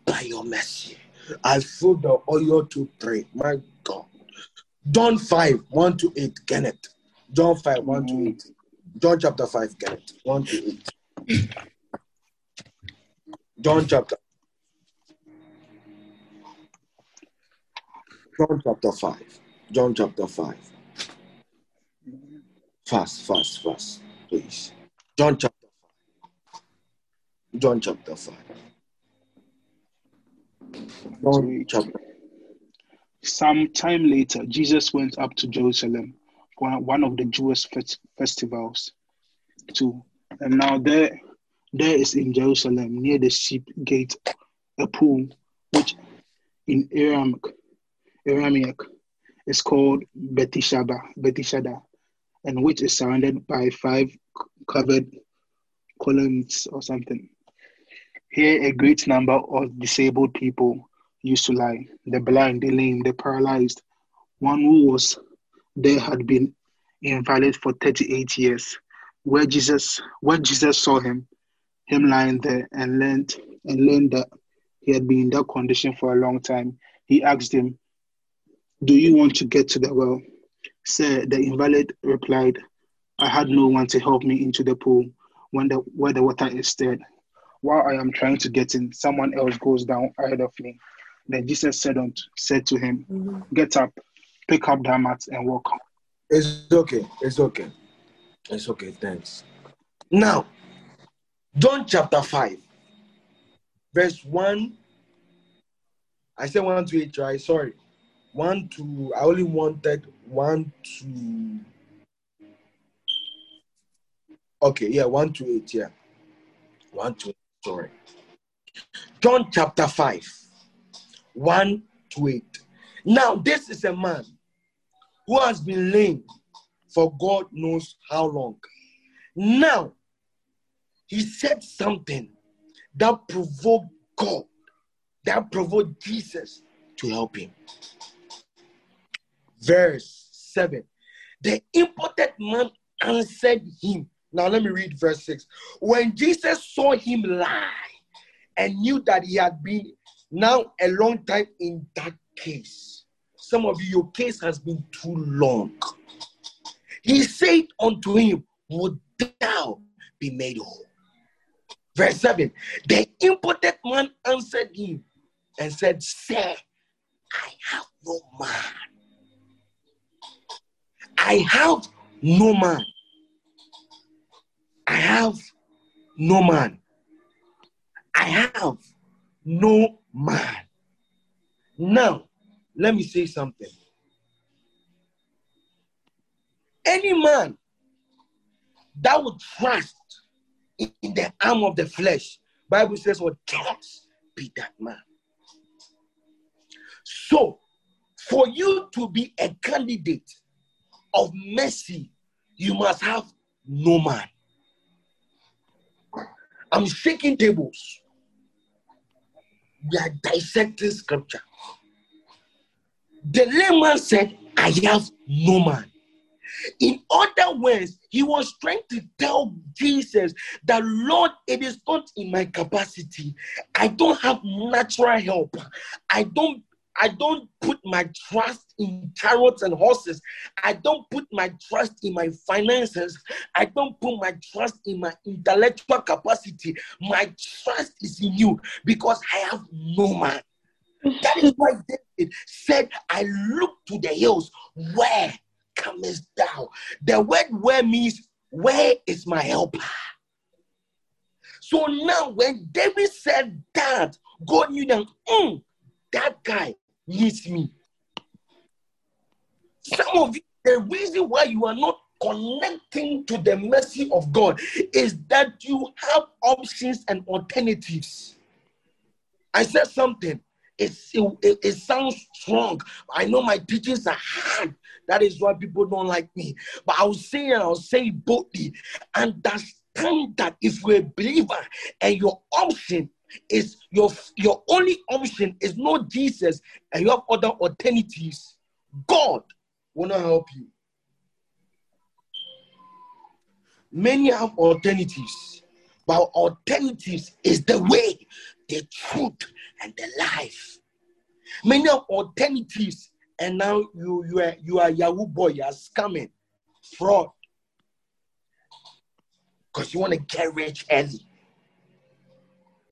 by your mercy. I feel the oil to pray. My God. John five, one to eight, Kenneth. John five, one to eight. John chapter five, Kenneth. One to eight. John chapter. John chapter five. John chapter five. Fast, fast, fast, please. John chapter five. John chapter five. John chapter. Some time later, Jesus went up to Jerusalem for one of the Jewish fest- festivals. Too. And now there, there is in Jerusalem, near the Sheep Gate, a pool, which in Aramaic, Aramaic is called Bethesda, and which is surrounded by five covered columns or something. Here, a great number of disabled people used to lie, the blind, the lame, the paralyzed. One who was there had been invalid for thirty-eight years. Where Jesus, when Jesus saw him, him lying there, and learned and learned that he had been in that condition for a long time, he asked him, "Do you want to get to the well?" Sir, the invalid replied, "I had no one to help me into the pool when the where the water is stirred. While I am trying to get in, someone else goes down ahead of me." Then Jesus said unto, said to him, mm-hmm. "Get up, pick up thy mat, and walk." It's okay. It's okay. It's okay. Thanks. Now, John chapter five, verse one. I said one to eight, right? Sorry, one to. I only wanted one to. Okay, yeah, one to eight, yeah, one to eight. Sorry, John chapter five. One to eight. Now, this is a man who has been lame for God knows how long. Now, he said something that provoked God, that provoked Jesus to help him. Verse seven. The impotent man answered him. Now, let me read verse six. When Jesus saw him lie and knew that he had been now a long time in that case. Some of you, your case has been too long. He said unto him, "Would thou be made whole?" Verse seven. The impotent man answered him and said, "Sir, I have no man. I have no man. I have no man. I have no man." Now, let me say something. Any man that would trust in the arm of the flesh, Bible says, "What trust be that man." So, for you to be a candidate of mercy, you must have no man. I'm shaking tables. We are dissecting scripture. The layman said, "I have no man." In other words, he was trying to tell Jesus that, "Lord, it is not in my capacity. I don't have natural help. I don't, I don't put my trust in carrots and horses. I don't put my trust in my finances. I don't put my trust in my intellectual capacity. My trust is in you because I have no man." That is why David said, "I look to the hills, where comest thou?" The word "where" means, where is my helper? So now when David said that, God knew that, mm, that guy needs me. Some of you, the reason why you are not connecting to the mercy of God is that you have options and alternatives. I said something. It's, it, it sounds strong. I know my teachings are hard. That is why people don't like me. But I'll say and I'll say boldly, understand that if you're a believer and your option is your your only option is not Jesus, and you have other alternatives, God will not help you. Many have alternatives, but alternatives is the way, the truth, and the life. Many have alternatives, and now you you are you are Yahoo boy, you are scamming, fraud, because you want to get rich early.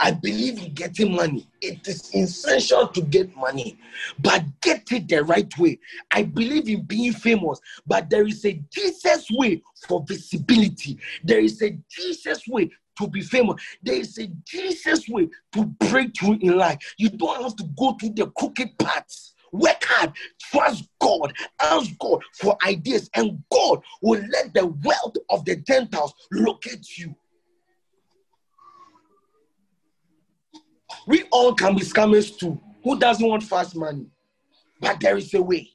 I believe in getting money. It is essential to get money, but get it the right way. I believe in being famous, but there is a Jesus way for visibility. There is a Jesus way to be famous. There is a Jesus way to break through in life. You don't have to go through the crooked paths. Work hard, trust God, ask God for ideas, and God will let the wealth of the Gentiles locate you. We all can be scammers too. Who doesn't want fast money? But there is a way.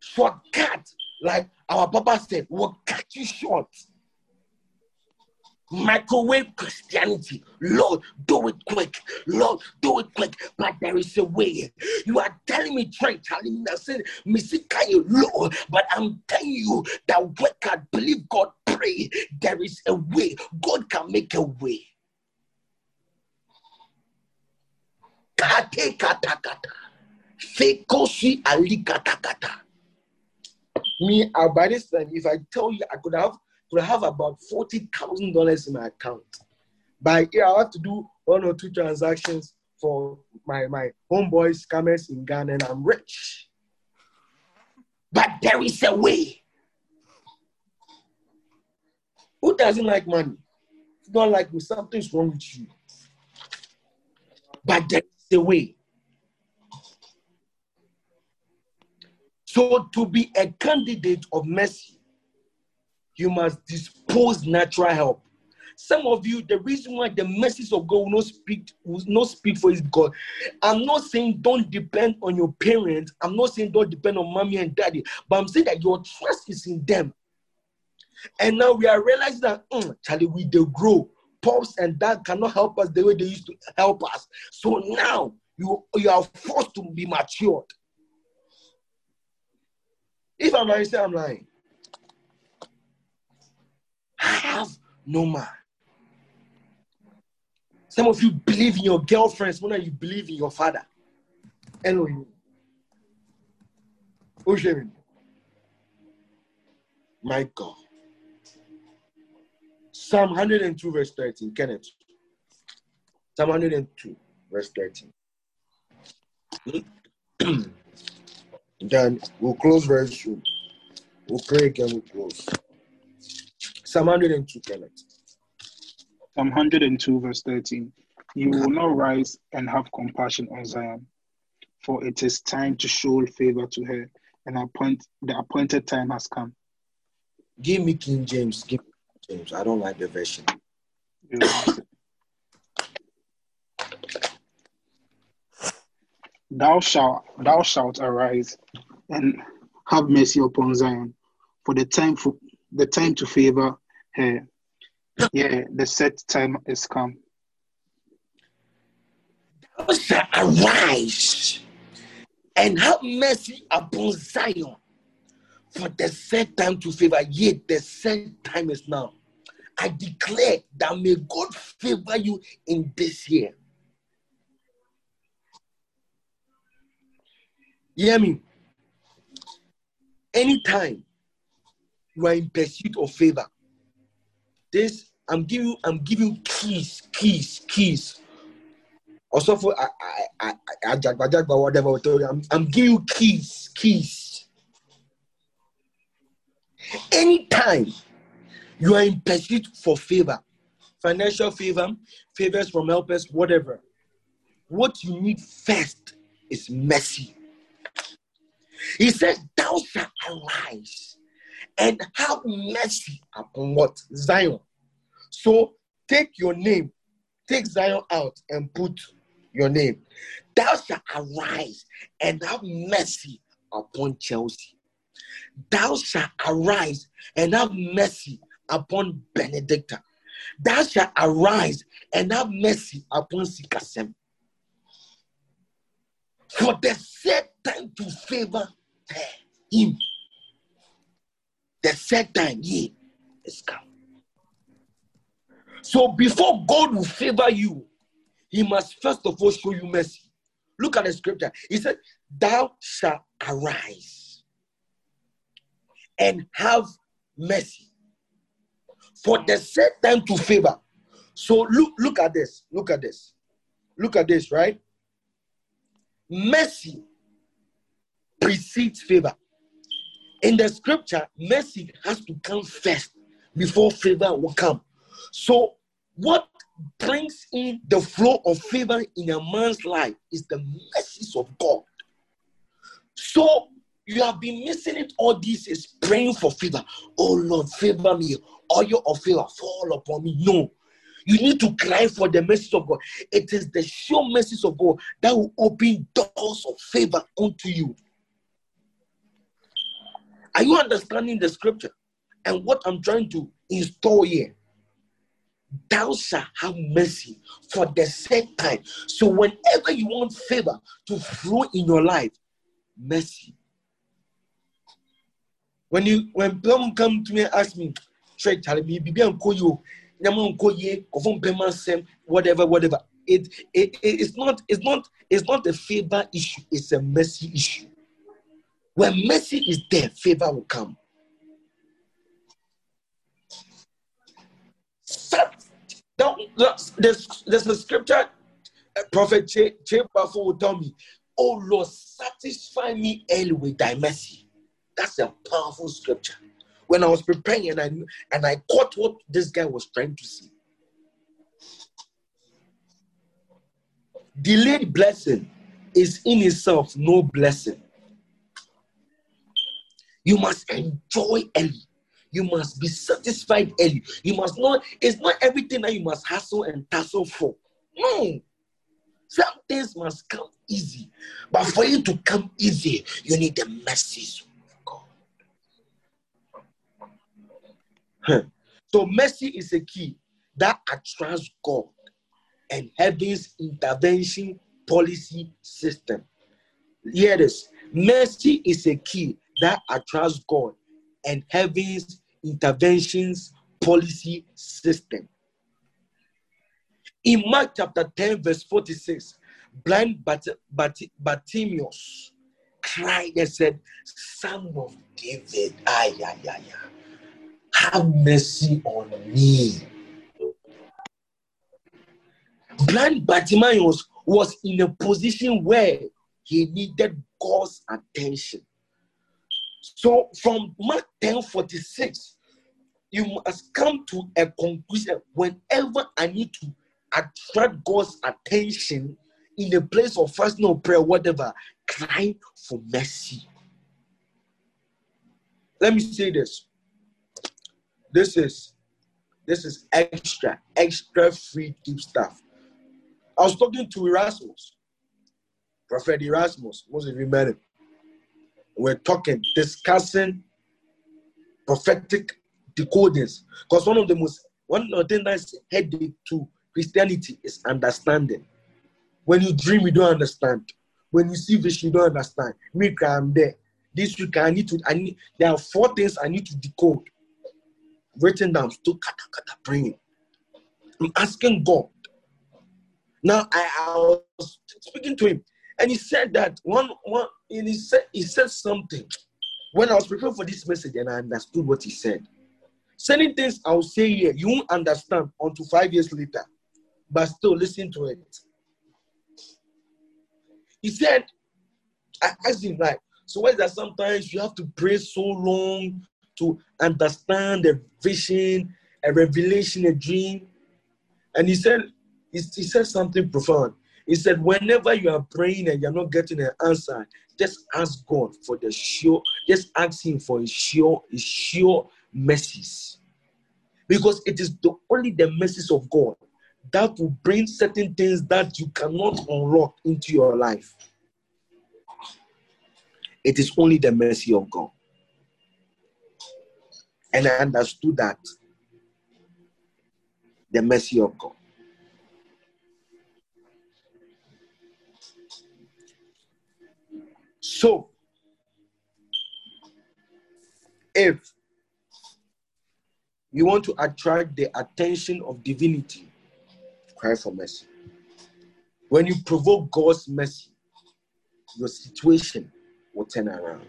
Shortcut, like our Papa said, will cut you short. Microwave Christianity. Lord, do it quick. Lord, do it quick. But there is a way. You are telling me, trying telling me, Lord, but I'm telling you that what God, believe God, pray. There is a way. God can make a way. Me, by this time, if I tell you, I could have could have about forty thousand dollars in my account. By here, I have to do one or two transactions for my my homeboys, scammers in Ghana, and I'm rich. But there is a way. Who doesn't like money? If you don't like me, something's wrong with you. But there is a way. So to be a candidate of mercy, you must dispose natural help. Some of you, the reason why the mercies of God will not speak, will not speak for is God. I'm not saying don't depend on your parents. I'm not saying don't depend on mommy and daddy. But I'm saying that your trust is in them. And now we are realizing that, mm, Charlie, we do grow. Pops and dad cannot help us the way they used to help us. So now you, you are forced to be matured. If I'm lying, say I'm lying. I have no man. Some of you believe in your girlfriends more than you believe in your father. Hello, you. My God. Psalm one oh two, verse thirteen. Kenneth. Psalm one oh two, verse thirteen. Then we'll close very soon. We'll pray again, we'll close. Psalm one oh two, Kenneth. Psalm one oh two, verse thirteen. You will not rise and have compassion on Zion, for it is time to show favor to her, and appoint, the appointed time has come. Give me King James. Give James, I don't like the version. Yeah. Thou shalt, thou shalt arise, and have mercy upon Zion, for the time for the time to favor her. Yeah, the set time is come. Thou shalt arise, and have mercy upon Zion. For the set time to favor, yet the set time is now. I declare that may God favor you in this year. You hear me? Anytime you are in pursuit of favor, this I'm giving I'm giving keys, keys, keys. Also for I I I I whatever I'm I'm giving you keys, keys. Anytime you are in pursuit for favor, financial favor, favors from helpers, whatever, what you need first is mercy. He says, thou shalt arise and have mercy upon what? Zion. So take your name, take Zion out and put your name. Thou shalt arise and have mercy upon Chelsea. Thou shalt arise and have mercy upon Benedicta. Thou shalt arise and have mercy upon Sikasem. For the set time to favor him. The set time, he is come. So before God will favor you, he must first of all show you mercy. Look at the scripture. He said, thou shalt arise and have mercy. For the set time to favor. So look, look at this. Look at this. Look at this, right? Mercy precedes favor. In the scripture, mercy has to come first before favor will come. So what brings in the flow of favor in a man's life is the mercies of God. So you have been missing it. All this is praying for favor. Oh Lord, favor me. Oil of favor, fall upon me. No. You need to cry for the mercies of God. It is the sure mercies of God that will open doors of favor unto you. Are you understanding the scripture and what I'm trying to install here? Thou shalt have mercy for the set time. So whenever you want favor to flow in your life, mercy. When you when people come to me and ask me, Trey, me, baby, I'm call you. Whatever, whatever. It, it, it's not, it's not, it's not a favor issue. It's a mercy issue. When mercy is there, favor will come. There's, there's a scripture, Prophet Chebafo will tell me, oh Lord, satisfy me early with thy mercy. That's a powerful scripture. When I was preparing and I and I caught what this guy was trying to see. Delayed blessing is in itself no blessing. You must enjoy early. You must be satisfied early. You must not, it's not everything that you must hustle and tussle for. No. Some things must come easy. But for you to come easy, you need the mercies. So mercy is a key that attracts God and heaven's intervention policy system. Hear this. Mercy is a key that attracts God and heaven's interventions policy system. In Mark chapter ten, verse forty-six, blind Bart- Bart- Bartimaeus cried and said, Son of David, ay, ay, ay, ay. Have mercy on me. Blind Bartimaeus was in a position where he needed God's attention. So from Mark ten forty-six, you must come to a conclusion. Whenever I need to attract God's attention in the place of fasting or prayer, whatever, cry for mercy. Let me say this. This is this is extra, extra free tip stuff. I was talking to Erasmus, Prophet Erasmus, most of you met him. We're talking, discussing prophetic decodings. Because one of the most one of the things that's headed to Christianity is understanding. When you dream, you don't understand. When you see vision, you don't understand. Me, I'm there. This week I need to I need there are four things I need to decode. Written down, still kata kata praying. I'm asking God. Now I, I was speaking to him, and he said that one one. And he said he said something. When I was preparing for this message, and I understood what he said. Certain things I'll say here, you won't understand until five years later, but still listen to it. He said, I asked him like, so why is that sometimes you have to pray so long to understand a vision, a revelation, a dream? And he said, he, he said something profound. He said, whenever you are praying and you're not getting an answer, just ask God for the sure, just ask him for his sure, his sure mercies. Because it is the only the mercies of God that will bring certain things that you cannot unlock into your life. It is only the mercy of God. And I understood that, the mercy of God. So, if you want to attract the attention of divinity, cry for mercy. When you provoke God's mercy, your situation will turn around.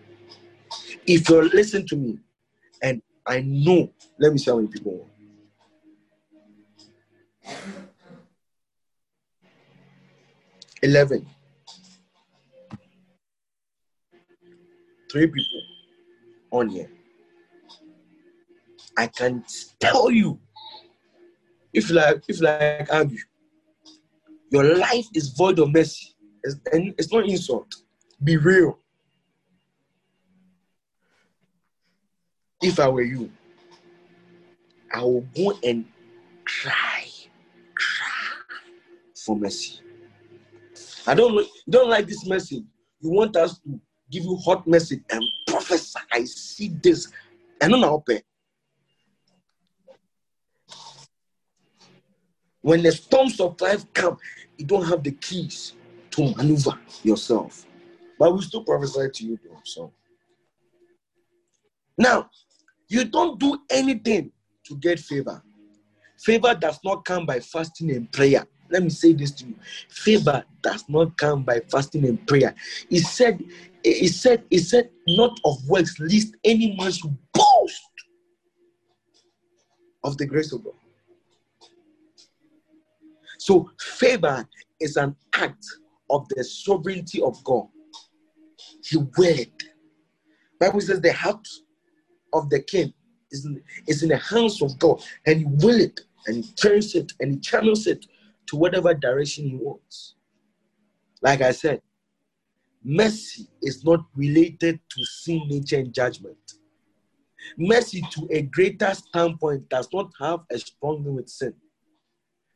If you listen to me, and I know, let me see how many people want. eleven. Three people on here. I can tell you, if like, if like argue, your life is void of mercy. It's, and it's not insult. Be real. If I were you, I would go and cry, cry for mercy. I don't you don't like this message. You want us to give you hot message and prophesy. I see this. I don't know how bad. When the storms of life come, you don't have the keys to maneuver yourself. But we still prophesy to you, though. So now, you don't do anything to get favor. Favor does not come by fasting and prayer. Let me say this to you. Favor does not come by fasting and prayer. He said, he said, he said, not of works, lest any man should boast of the grace of God. So favor is an act of the sovereignty of God. He word. Bible says the heart of the king is in, is in the hands of God, and he will it, and he turns it, and he channels it to whatever direction he wants. Like I said, mercy is not related to sin, nature, and judgment. Mercy to a greater standpoint does not have a strong link with sin.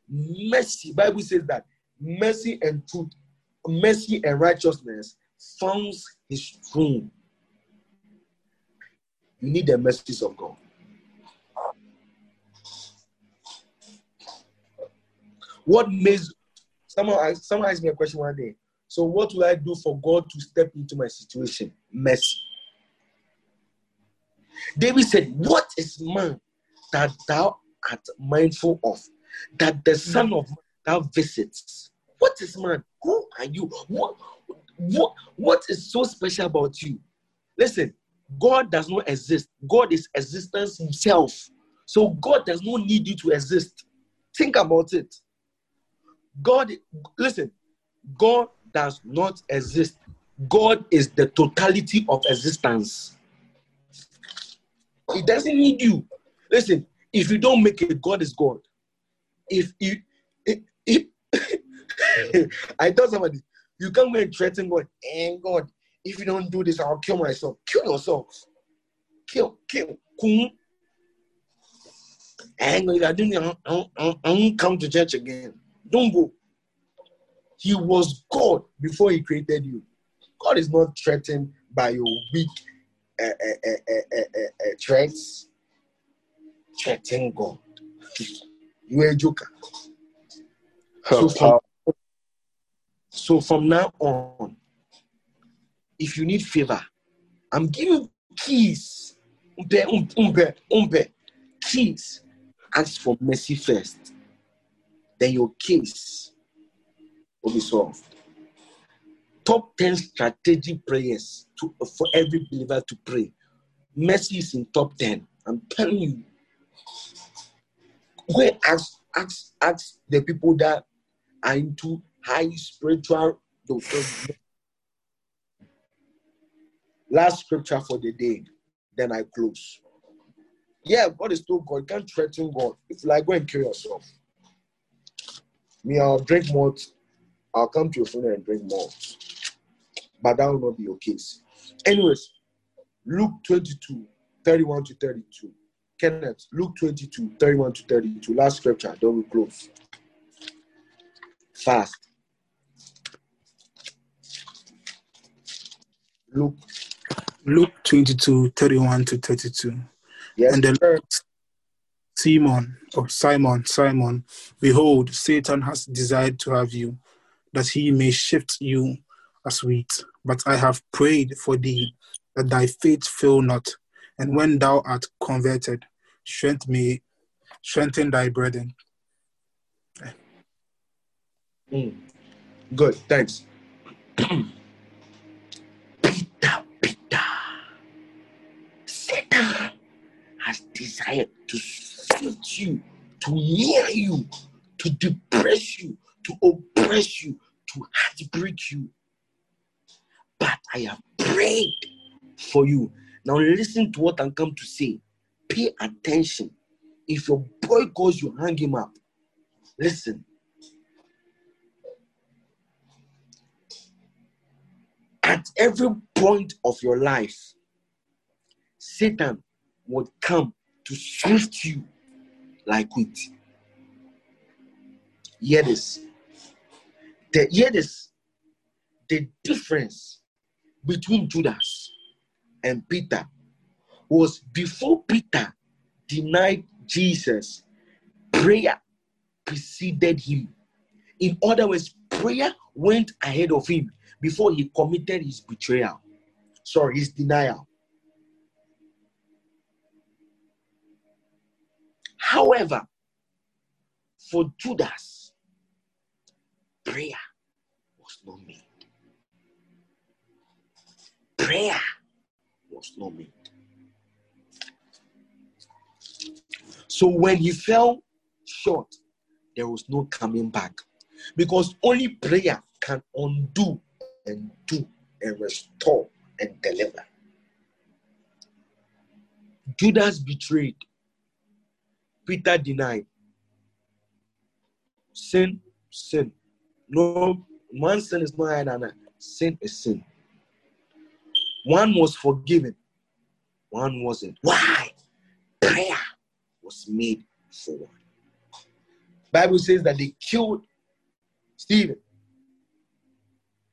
Mercy, Bible says that mercy and truth, mercy and righteousness founds his throne. You need the mercies of God. What makes someone, someone asked me a question one day. So, what will I do for God to step into my situation? Mercy. David said, "What is man that thou art mindful of? That the son of thou visits. What is man? Who are you? What, what, what is so special about you?" Listen, God does not exist. God is existence himself. So God does not need you to exist. Think about it. God, listen, God does not exist. God is the totality of existence. He doesn't need you. Listen, if you don't make it, God is God. If you, if, if I tell somebody, you can't go and threaten God, and God, if you don't do this, I'll kill myself. Kill yourself. Kill, kill. And if I don't, I won't come to church again. Don't go. He was God before he created you. God is not threatened by your weak uh, uh, uh, uh, uh, uh, threats. Threaten God. You are a joker. So from, so from now on, if you need favor, I'm giving keys. Keys. Ask for mercy first. Then your case will be solved. Top ten strategic prayers to, for every believer to pray. Mercy is in top ten. I'm telling you. Go ask, ask, ask the people that are into high spiritual. Last scripture for the day, then I close. Yeah, God is still God. You can't threaten God. If you like, go and kill yourself. Me, I'll drink malt. I'll come to your funeral and drink malt. But that will not be your case. Anyways, Luke twenty-two, thirty-one to thirty-two. Kenneth, Luke twenty-two, thirty-one to thirty-two. Last scripture, then we close. Fast. Luke Luke twenty-two, thirty-one to thirty-two. Yes, and the Lord Simon, or Simon, Simon, behold, Satan has desired to have you, that he may sift you as wheat. But I have prayed for thee, that thy faith fail not. And when thou art converted, strengthen me, strengthen thy brethren. Mm. Good, thanks. Peter, Peter, Satan has desired to sift you, to near you, to depress you, to oppress you, to heartbreak you. But I have prayed for you. Now listen to what I'm come to say. Pay attention. If your boy goes, you hang him up. Listen. At every point of your life, Satan would come to sift you like wheat. Hear this. The, hear this. The difference between Judas and Peter was, before Peter denied Jesus, prayer preceded him. In other words, prayer went ahead of him before he committed his betrayal. Sorry, his denial. However, for Judas, prayer was not made. Prayer was not made. So when he fell short, there was no coming back. Because only prayer can undo and do and restore and deliver. Judas betrayed. Peter denied. Sin, sin. No, one sin is not higher than another. Sin is sin. One was forgiven. One wasn't. Why? Prayer was made for one. Bible says that they killed Stephen.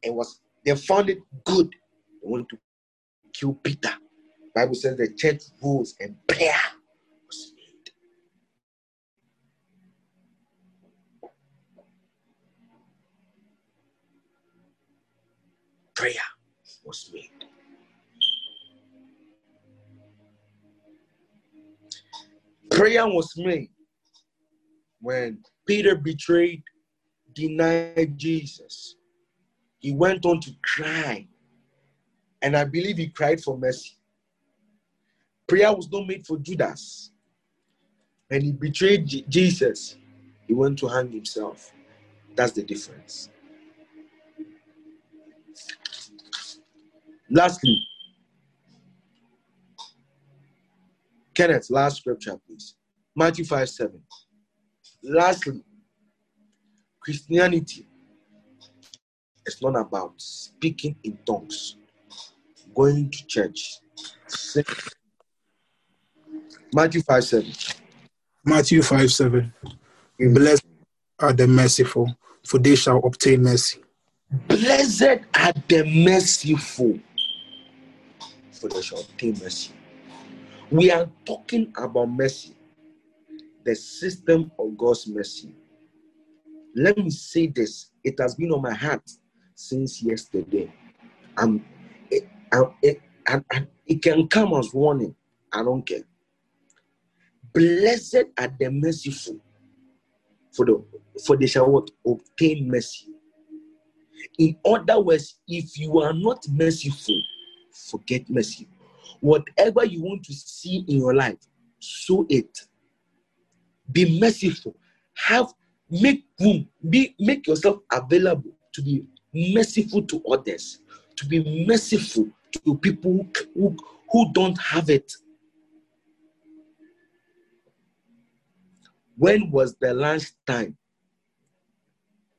It was, they found it good. They wanted to kill Peter. Bible says the church rose and prayer was made. Prayer was made. Prayer was made when Peter betrayed, denied Jesus. He went on to cry. And I believe he cried for mercy. Prayer was not made for Judas. When he betrayed J- Jesus, he went to hang himself. That's the difference. Lastly, Kenneth, last scripture, please. Matthew five seven. Lastly, Christianity is not about speaking in tongues, going to church. Matthew five seven. Matthew five seven. Mm-hmm. Blessed are the merciful, for they shall obtain mercy. Blessed are the merciful, for they shall obtain mercy. We are talking about mercy, the system of God's mercy. Let me say this. It has been on my heart since yesterday. Um, it, um, it, and, and it can come as warning. I don't care. Blessed are the merciful, for, the, for they shall what? Obtain mercy. In other words, if you are not merciful, forget mercy. Whatever you want to see in your life, sow it. Be merciful. Have Make room, be, make yourself available to be merciful to others, to be merciful to people who, who don't have it. When was the last time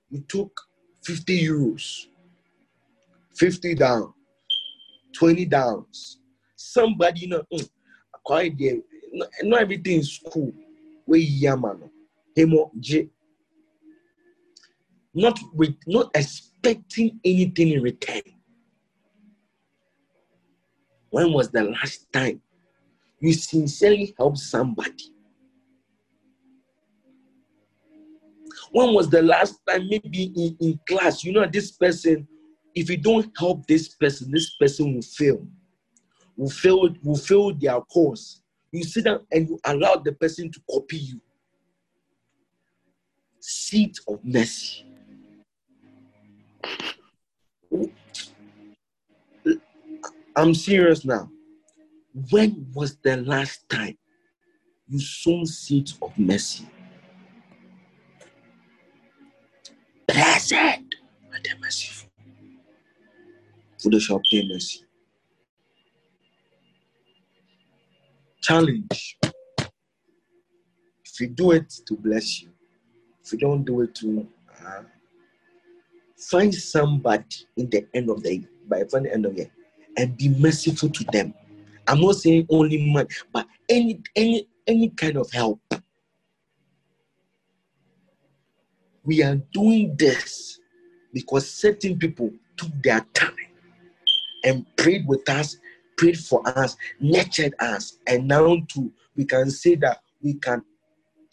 you took fifty euros, fifty down, twenty downs? Somebody, you know, mm, quite there. Not, not everything is cool. We yamano. Hemo J. Not with, not expecting anything in return. When was the last time you sincerely helped somebody? When was the last time, maybe in, in class, you know, this person, if you don't help this person, this person will fail. Will fail, will fail their course. You sit down and you allow the person to copy you. Seat of mercy. I'm serious now. When was the last time you sown seeds of mercy? Blessed are the merciful, for they shall obtain mercy. Challenge. If you do it, to bless you. If you don't do it, to uh, find somebody in the end of the year, by the end of the year, and be merciful to them. I'm not saying only man, but any any any kind of help. We are doing this because certain people took their time and prayed with us, prayed for us, nurtured us, and now too we can say that we can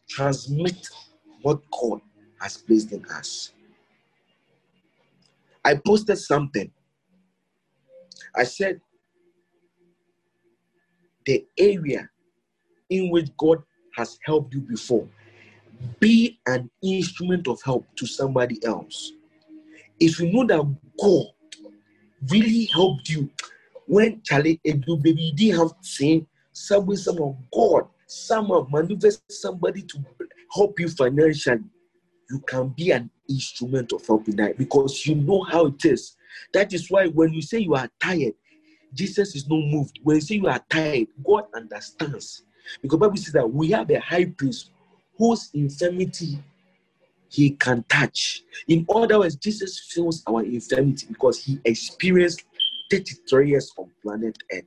transmit what God has placed in us. I posted something. I said, the area in which God has helped you before, be an instrument of help to somebody else. If you know that God really helped you, when Charlie Edu baby, you didn't have seen some some of God, somehow manifest somebody to help you financially, you can be an instrument of help in that because you know how it is. That is why when you say you are tired, Jesus is not moved. When you say you are tired, God understands. Because the Bible says that we have a high priest whose infirmity he can touch. In other words, Jesus feels our infirmity because he experienced thirty-three years on planet Earth.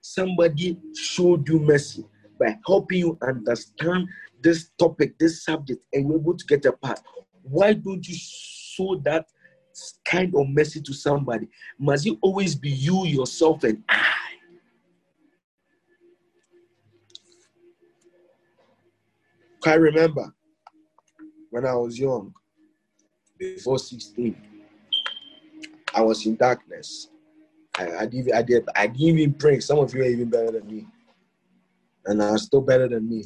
Somebody showed you mercy by helping you understand this topic, this subject, and you're able to get a part. Why don't you show that kind of mercy to somebody? Must it always be you, yourself, and I? I remember when I was young, before sixteen, I was in darkness. I, I, did, I, did, I didn't even pray. Some of you are even better than me. And I was still better than me.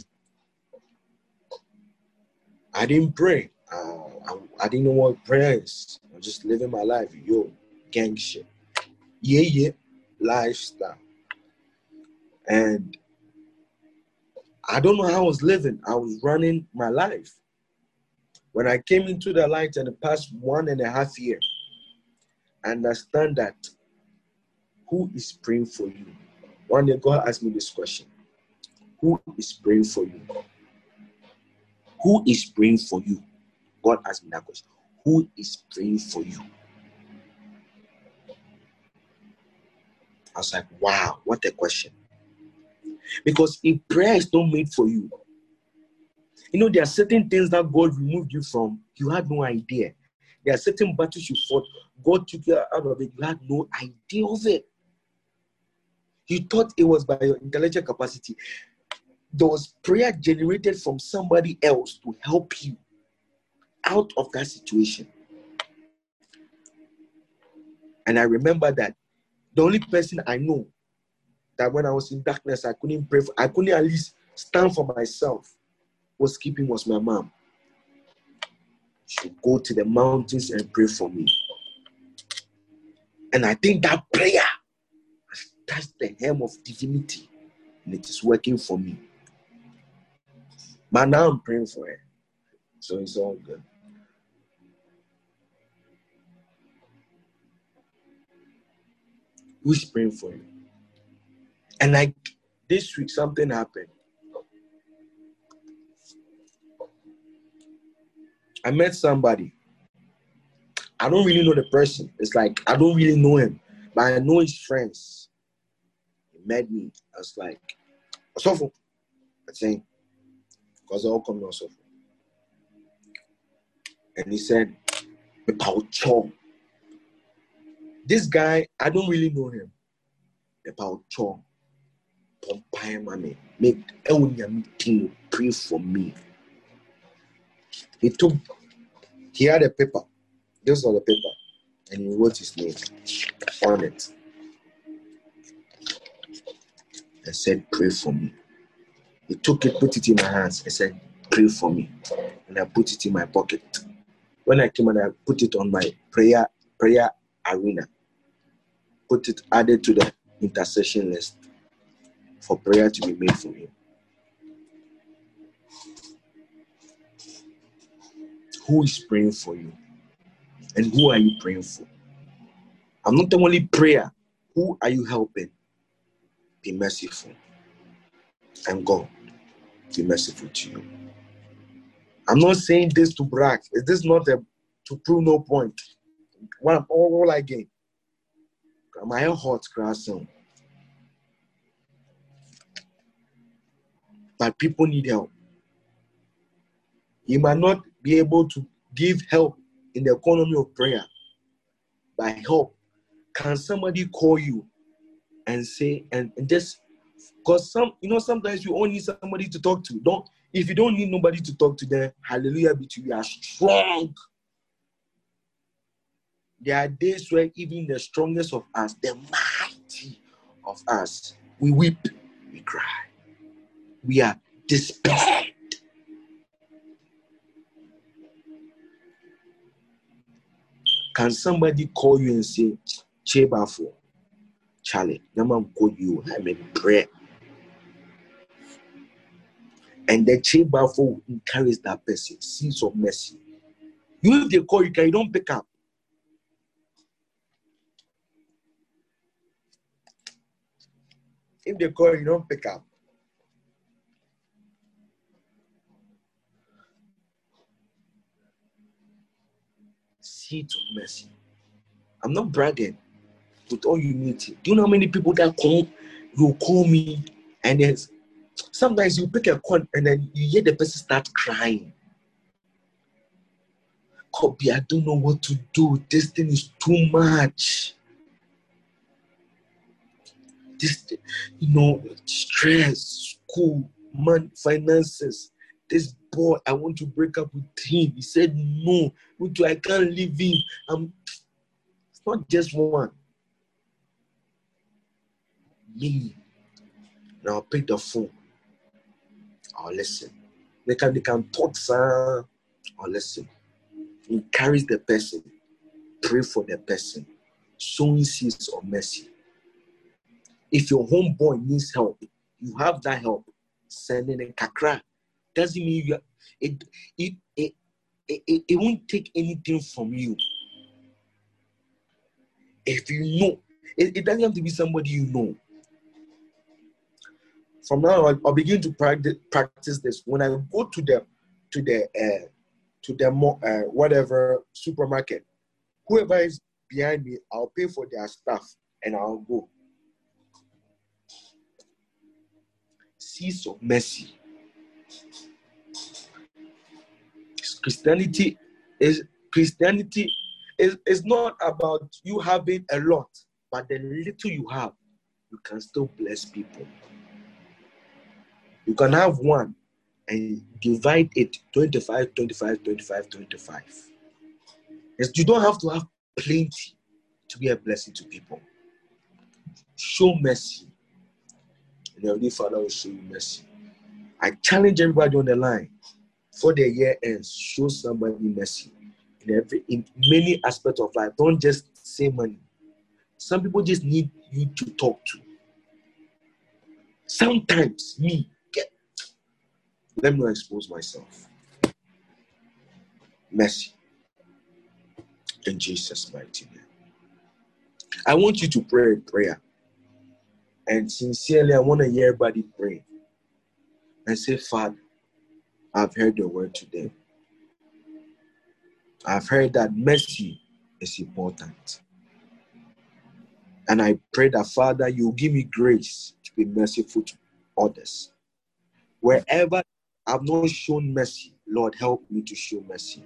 I didn't pray. Uh, I, I didn't know what prayer is. I'm just living my life. Yo, gang shit. Yeah, yeah. Lifestyle. And I don't know how I was living. I was running my life. When I came into the light in the past one and a half year, I understand that who is praying for you? One day God asked me this question. Who is praying for you? Who is praying for you? God asked me that question. Who is praying for you? I was like, wow, what a question. Because if prayer is not made for you, you know, there are certain things that God removed you from. You had no idea. There are certain battles you fought. God took you out of it. You had no idea of it. You thought it was by your intellectual capacity. There was prayer generated from somebody else to help you out of that situation. And I remember that the only person I know that when I was in darkness, I couldn't pray for, I couldn't at least stand for myself, was keeping was my mom. She would go to the mountains and pray for me. And I think that prayer has touched the hem of divinity, and it is working for me. But now I'm praying for her. So it's all good. Who's praying for you? And like this week, something happened. I met somebody. I don't really know the person. It's like, I don't really know him, but I know his friends. He met me. I was like, Osofo. I think, because they all come to Osofo. And he said, Pau Chong. This guy, I don't really know him. About John, pray for me. He took, he had a paper. This was the paper, and he wrote his name on it. I said, pray for me. He took it, put it in my hands. I said, pray for me. And I put it in my pocket. When I came and I put it on my prayer prayer arena, put it added to the intercession list for prayer to be made for him. Who is praying for you? And who are you praying for? I'm not the only prayer. Who are you helping? Be merciful. And God be merciful to you. I'm not saying this to brag. Is this not a, to prove no point? What all I gain? My heart cries on. But people need help. You might not be able to give help in the economy of prayer, but help. Can somebody call you and say, and, and just because some, you know, sometimes you only need somebody to talk to. Don't, if you don't need nobody to talk to, then hallelujah be to you. You are strong. There are days where even the strongest of us, the mighty of us, we weep, we cry. We are despaired. Can somebody call you and say, Chebafo, Charlie, Naman call you, I'm in prayer. And the Chebafo encourages that person, seeds of mercy. You, if they call you, you don't pick up. If they call, you don't pick up. Seeds of mercy. I'm not bragging, with all humility. Do you know how many people that call, will call me, and then sometimes you pick a call and then you hear the person start crying. Kobe, I don't know what to do. This thing is too much. This, you know, stress, school, money, finances. This boy, I want to break up with him. He said, no, I can't leave him. I'm, it's not just one. Me. Now I'll pick the phone. I'll listen. They can, they can talk, sir. I'll listen. Encourage the person. Pray for the person. Sowing seeds of mercy. If your homeboy needs help, you have that help. Sending a kakra doesn't mean you. It it, it it it won't take anything from you. If you know, it, it doesn't have to be somebody you know. From now on, I'll begin to practice practice this. When I go to the to the uh, to the more, uh, whatever supermarket, whoever is behind me, I'll pay for their stuff and I'll go. Seeds of mercy. Christianity is Christianity is, is not about you having a lot, but the little you have, you can still bless people. You can have one and divide it twenty-five, twenty-five, twenty-five, twenty-five. Yes, you don't have to have plenty to be a blessing to people. Show mercy. And the Holy Father will show you mercy. I challenge everybody on the line for the year ends, show somebody mercy in every in many aspects of life. Don't just say money. Some people just need you to talk to. Sometimes me, get, let me expose myself. Mercy. In Jesus' mighty name. I want you to pray a prayer. And sincerely, I want to hear everybody pray and say, Father, I've heard your word today. I've heard that mercy is important. And I pray that, Father, you give me grace to be merciful to others. Wherever I've not shown mercy, Lord, help me to show mercy.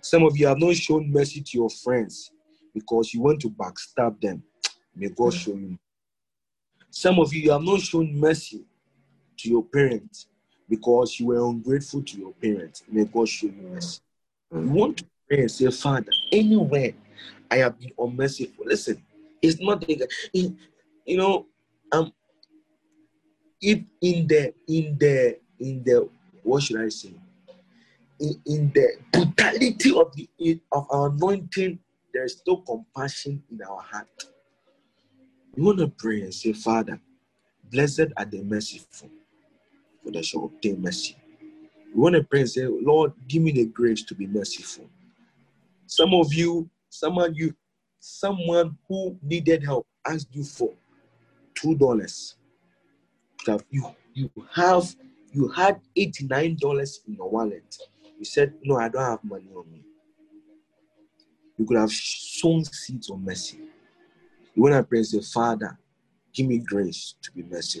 Some of you have not shown mercy to your friends because you want to backstab them. May God show you. Some of you, you have not shown mercy to your parents because you were ungrateful to your parents. May God show you mercy. You want to pray and say, Father, anywhere I have been unmerciful. Listen, it's not the, you know, um, if in the, in the, in the, what should I say? In, in the brutality of the of our anointing, there is no compassion in our heart. You want to pray and say, Father, blessed are the merciful, for they shall obtain mercy. You want to pray and say, Lord, give me the grace to be merciful. Some of you, someone you, someone who needed help asked you for two dollars. You you have you had eighty-nine dollars in your wallet. You said, no, I don't have money on me. You could have sown seeds of mercy. You want to pray and say, Father, give me grace to be merciful.